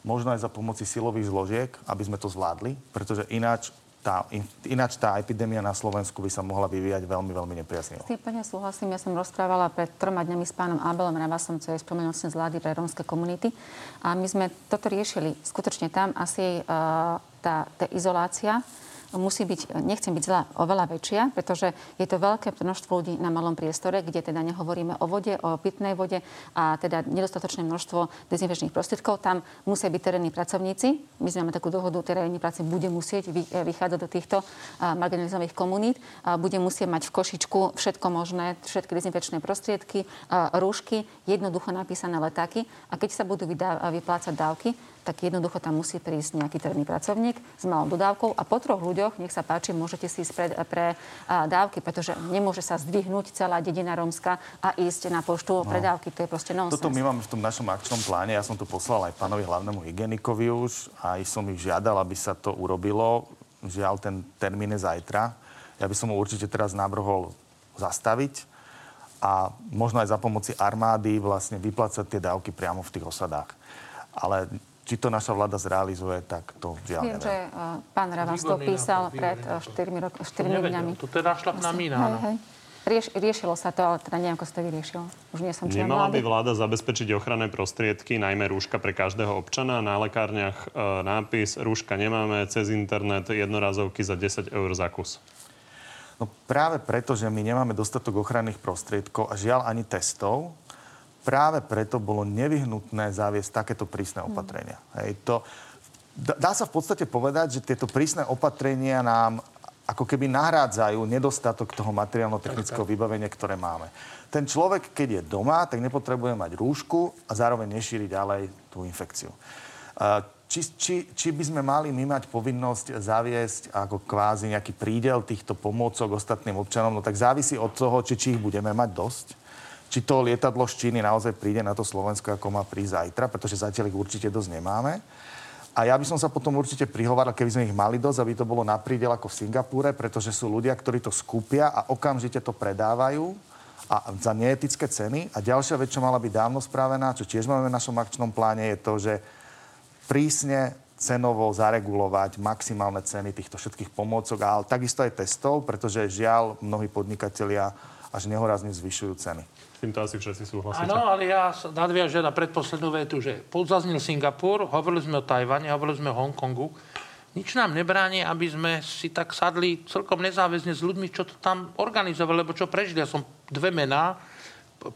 Možno aj za pomoci silových zložiek, aby sme to zvládli, pretože ináč tá, ináč tá epidémia na Slovensku by sa mohla vyvíjať veľmi, veľmi nepriaznivo. S tým plne súhlasím. Ja som rozprávala pred troma dňami s pánom Abelom Ravasom, čo je spomenúcne z vlády pre rómske komunity. A my sme toto riešili. Skutočne tam asi uh, tá, tá izolácia musí byť, nechcem byť zlá, oveľa väčšia, pretože je to veľké množstvo ľudí na malom priestore, kde teda nehovoríme o vode, o pitnej vode a teda nedostatočné množstvo dezinfekčných prostriedkov. Tam musia byť terénni pracovníci. My sme máme takú dohodu, terénni práci bude musieť vychádzať do týchto marginalizovaných komunít. Bude musieť mať v košičku všetko možné, všetky dezinfekčné prostriedky, rúšky, jednoducho napísané letáky. A keď sa budú vyplácať dávky, tak jednoducho tam musí prísť nejaký terénny pracovník s malou dodávkou a po troch ľuďoch, nech sa páči, môžete si ísť pre, pre a, dávky, pretože nemôže sa zdvihnúť celá dedina rómska a ísť na poštu no. pre dávky. To je proste nonsens. Toto my máme v tom našom akčnom pláne. Ja som to poslal aj pánovi hlavnému hygienikov už. Aj som ich žiadal, aby sa to urobilo. Žiaľ, ten termín je zajtra. Ja by som ho určite teraz navrhol zastaviť a možno aj za pomoci armády vlastne vyplácať tie dávky priamo v tých osadách. Ale či to naša vláda zrealizuje, tak to žiaľ neviem. Viem, že uh, pán Ravans to písal pred štyrmi dňami. To teda šľapná mína, áno. Rieš, riešilo sa to, ale teda neviem, ako sa to vyriešilo. Už nie som členom vlády. Nemala by vláda zabezpečiť ochranné prostriedky, najmä rúška pre každého občana? Na lekárniach e, nápis rúška nemáme, cez internet jednorazovky za desať eur za kus. No práve preto, že my nemáme dostatok ochranných prostriedkov a žiaľ ani testov, práve preto bolo nevyhnutné zaviesť takéto prísne opatrenia. Hej, to, dá sa v podstate povedať, že tieto prísne opatrenia nám ako keby nahrádzajú nedostatok toho materiálno-technického vybavenia, ktoré máme. Ten človek, keď je doma, tak nepotrebuje mať rúšku a zároveň nešíri ďalej tú infekciu. Či, či, či by sme mali my mať povinnosť zaviesť ako kvázi nejaký prídel týchto pomôcok ostatným občanom, no tak závisí od toho, či, či ich budeme mať dosť. Či to lietadlo z Číny naozaj príde na to Slovensko, ako má prísť zajtra, pretože zatiaľ ich určite dosť nemáme. A ja by som sa potom určite prihováral, keby sme ich mali dosť, aby to bolo na prídel ako v Singapúre, pretože sú ľudia, ktorí to skúpia a okamžite to predávajú a za neetické ceny. A ďalšia vec, čo mala byť dávno spravená, čo tiež máme v našom akčnom pláne, je to, že prísne cenovo zaregulovať maximálne ceny týchto všetkých pomôcok, ale takisto aj testov, pretože žiaľ mnohí podnikatelia až nehorazne zvyšujú ceny. S týmto asi všetci súhlasíte. Áno, ale ja nadviažem na predposlednú vetu, že podzaznil Singapur, hovorili sme o Tchaj-wane, hovorili sme o Hongkongu. Nič nám nebráni, aby sme si tak sadli celkom nezáväzne s ľuďmi, čo to tam organizovali, lebo čo prežili. Ja som dve mená,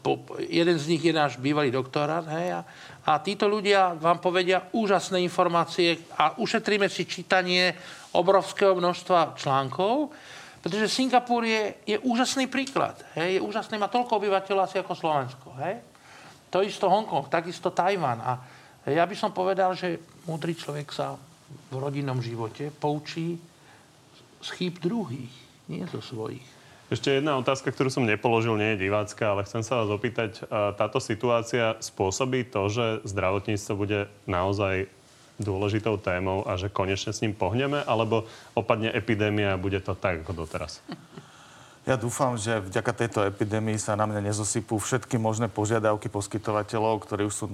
po, jeden z nich je náš bývalý doktorát, hej, a, a títo ľudia vám povedia úžasné informácie a ušetríme si čítanie obrovského množstva článkov, pretože Singapur je, je úžasný príklad. Hej, je úžasný, má toľko obyvateľov asi ako Slovensko. Hej. To isto Hongkong, takisto Tchaj-wan. A ja by som povedal, že múdry človek sa v rodinnom živote poučí z chýb druhých, nie zo svojich. Ešte jedna otázka, ktorú som nepoložil, nie je divácka, ale chcem sa vás opýtať. Táto situácia spôsobí to, že zdravotníctvo bude naozaj dôležitou témou a že konečne s ním pohneme, alebo opadne epidémia a bude to tak, ako doteraz? Ja dúfam, že vďaka tejto epidémii sa na mňa nezosypú všetky možné požiadavky poskytovateľov, ktorí už sú,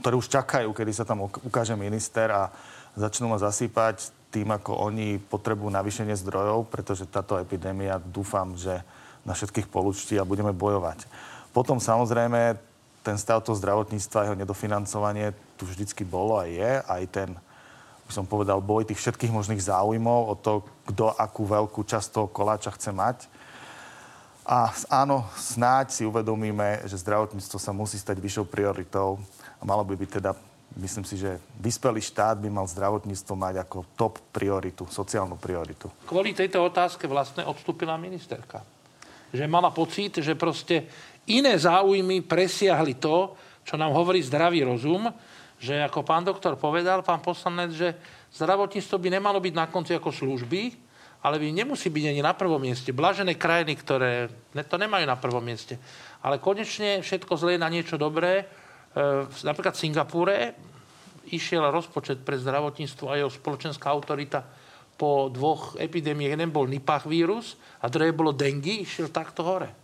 ktorí už čakajú, kedy sa tam ukáže minister a začnú ma zasypať tým, ako oni potrebujú navýšenie zdrojov, pretože táto epidémia, dúfam, že na všetkých polúčti a budeme bojovať. Potom samozrejme ten stav toho zdravotníctva, jeho nedofinancovanie tu vždycky bolo a je. Aj ten, by som povedal, boj tých všetkých možných záujmov o to, kto akú veľkú časť toho koláča chce mať. A áno, snáď si uvedomíme, že zdravotníctvo sa musí stať vyššou prioritou. A malo by byť teda, myslím si, že vyspelý štát by mal zdravotníctvo mať ako top prioritu, sociálnu prioritu. Kvôli tejto otázke vlastne odstúpila ministerka. Že mala pocit, že proste iné záujmy presiahli to, čo nám hovorí zdravý rozum, že ako pán doktor povedal, pán poslanec, že zdravotníctvo by nemalo byť na konci ako služby, ale by nemusí byť ani na prvom mieste. Blažené krajiny, ktoré to nemajú na prvom mieste. Ale konečne všetko zle na niečo dobré. Napríklad v Singapúre išiel rozpočet pre zdravotníctvo a jeho spoločenská autorita po dvoch epidémiách. Jeden bol Nipah vírus a druhé bolo dengy, išiel takto hore.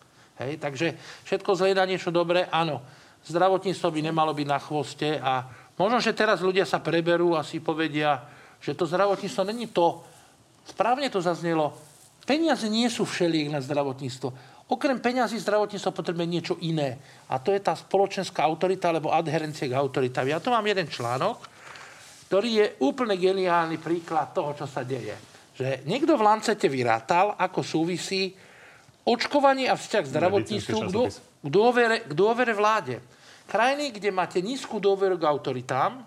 Hej, takže všetko zle na niečo dobré, áno. Zdravotníctvo by nemalo byť na chvoste a možno, že teraz ľudia sa preberú a si povedia, že to zdravotníctvo není to. Správne to zaznelo. Peniaze nie sú všeliek na zdravotníctvo. Okrem peňazí zdravotníctvo potrebuje niečo iné. A to je tá spoločenská autorita alebo adherencia k autoritám. Ja tu mám jeden článok, ktorý je úplne geniálny príklad toho, čo sa deje. Že niekto v Lancete vyrátal, ako súvisí očkovanie a vzťah zdravotníctvu k, dô, k, dôvere, k dôvere vláde. Krajiny, kde máte nízku dôveru k autoritám,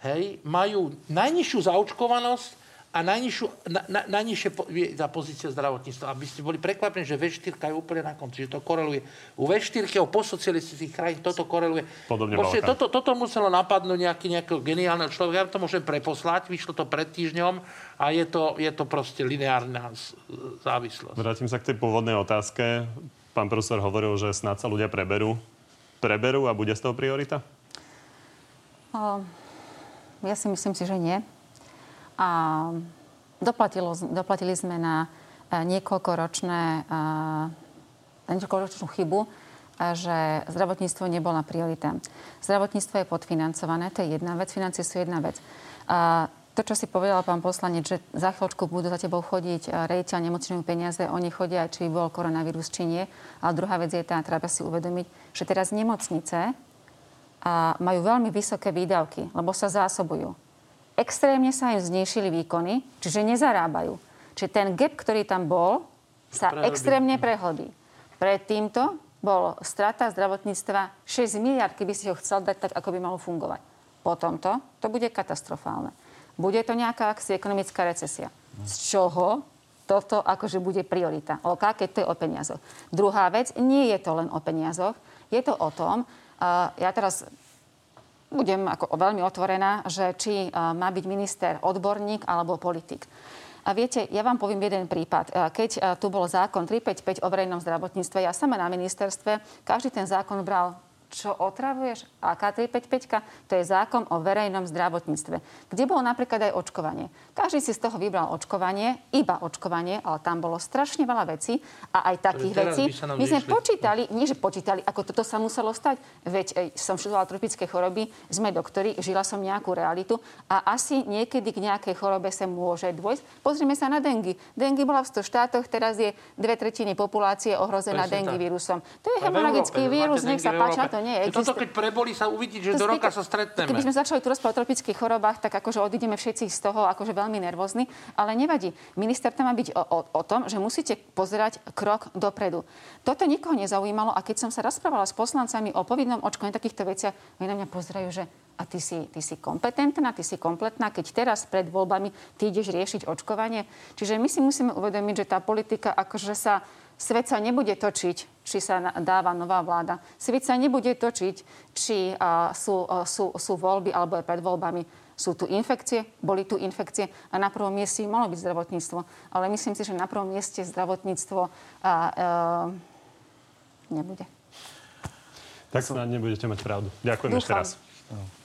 hej, majú najnižšiu zaočkovanosť a najnižšiu, na, na, najnižšie po, za pozície zdravotníctva. Aby ste boli prekvapení, že vé štyri je úplne na konci, že to koreluje. U vé štyri o posocialistických krajín toto koreluje. Podobne Proste, toto, toto muselo napadnúť nejaký, nejakého geniálneho človeka. Ja to môžem preposlať, vyšlo to pred týždňom. A je to, je to proste lineárna závislosť. Vrátim sa k tej pôvodnej otázke. Pán profesor hovoril, že snad sa ľudia preberú. Preberú a bude z toho priorita? Uh, ja si myslím si, že nie. A doplatilo, doplatili sme na niekoľkoročné, uh, niekoľkoročnú chybu, že zdravotníctvo nebola priorita. Zdravotníctvo je podfinancované, to je jedna vec. Financie sú jedna vec. Uh, To, čo si povedal pán poslanec, že za chvíľočku budú za tebou chodiť rejiteľ nemocným peniaze, oni chodia, či bol koronavírus, či nie. Ale druhá vec je tá, treba si uvedomiť, že teraz nemocnice majú veľmi vysoké výdavky, lebo sa zásobujú. Extrémne sa im znížili výkony, čiže nezarábajú. Čiže ten gap, ktorý tam bol, sa prehlbí. extrémne prehlbí. Pred týmto bol strata zdravotníctva šesť miliárd, keby si ho chcel dať tak, ako by malo fungovať. Po tomto to bude katastrofálne. Bude to nejaká ekonomická recesia. Z čoho? To toto akože bude priorita. OK, keď to je o peniazoch. Druhá vec, nie je to len o peniazoch. Je to o tom, uh, ja teraz budem ako veľmi otvorená, že či uh, má byť minister odborník alebo politik. A viete, ja vám poviem jeden prípad. Keď tu bol zákon tri päť päť o verejnom zdravotníctve, ja sama na ministerstve, každý ten zákon bral, čo otravuješ? Aká tri päť päť? To je zákon o verejnom zdravotníctve, kde bolo napríklad aj očkovanie. Každý si z toho vybral očkovanie, iba očkovanie, ale tam bolo strašne veľa vecí a aj takých vecí. My sme počítali, nie že počítali, ako toto sa muselo stať. Veď som študovala tropické choroby, sme doktori, žila som nejakú realitu a asi niekedy k nejakej chorobe sa môže dôjsť. Pozrime sa na dengy. Dengy bola v sto štátoch, teraz je dve tretiny populácie ohrozená dengy vírusom. To je hemoragický vírus, nech sa páči, to nie. Toto, keď prebolí, sa uvidí, že to do roka sa stretneme. Keby sme začali tu rozprávať o tropických chorobách, tak akože odídeme všetci z toho akože veľmi nervózni, ale nevadí. Minister tam má byť o, o, o tom, že musíte pozerať krok dopredu. Toto nikoho nezaujímalo a keď som sa rozprávala s poslancami o povinnom očkovaní takýchto veciach, oni na mňa pozerajú, že a ty si, ty si kompetentná, ty si kompletná, keď teraz pred voľbami ty ideš riešiť očkovanie. Čiže my si musíme uvedomiť, že tá politika akože sa... Svet sa nebude točiť, či sa dáva nová vláda. Svet sa nebude točiť, či uh, sú, uh, sú, sú voľby alebo aj pred voľbami. Sú tu infekcie, boli tu infekcie a na prvom mieste malo byť zdravotníctvo. Ale myslím si, že na prvom mieste zdravotníctvo uh, uh, nebude. Tak snad nebudete mať pravdu. Ďakujem ešte raz.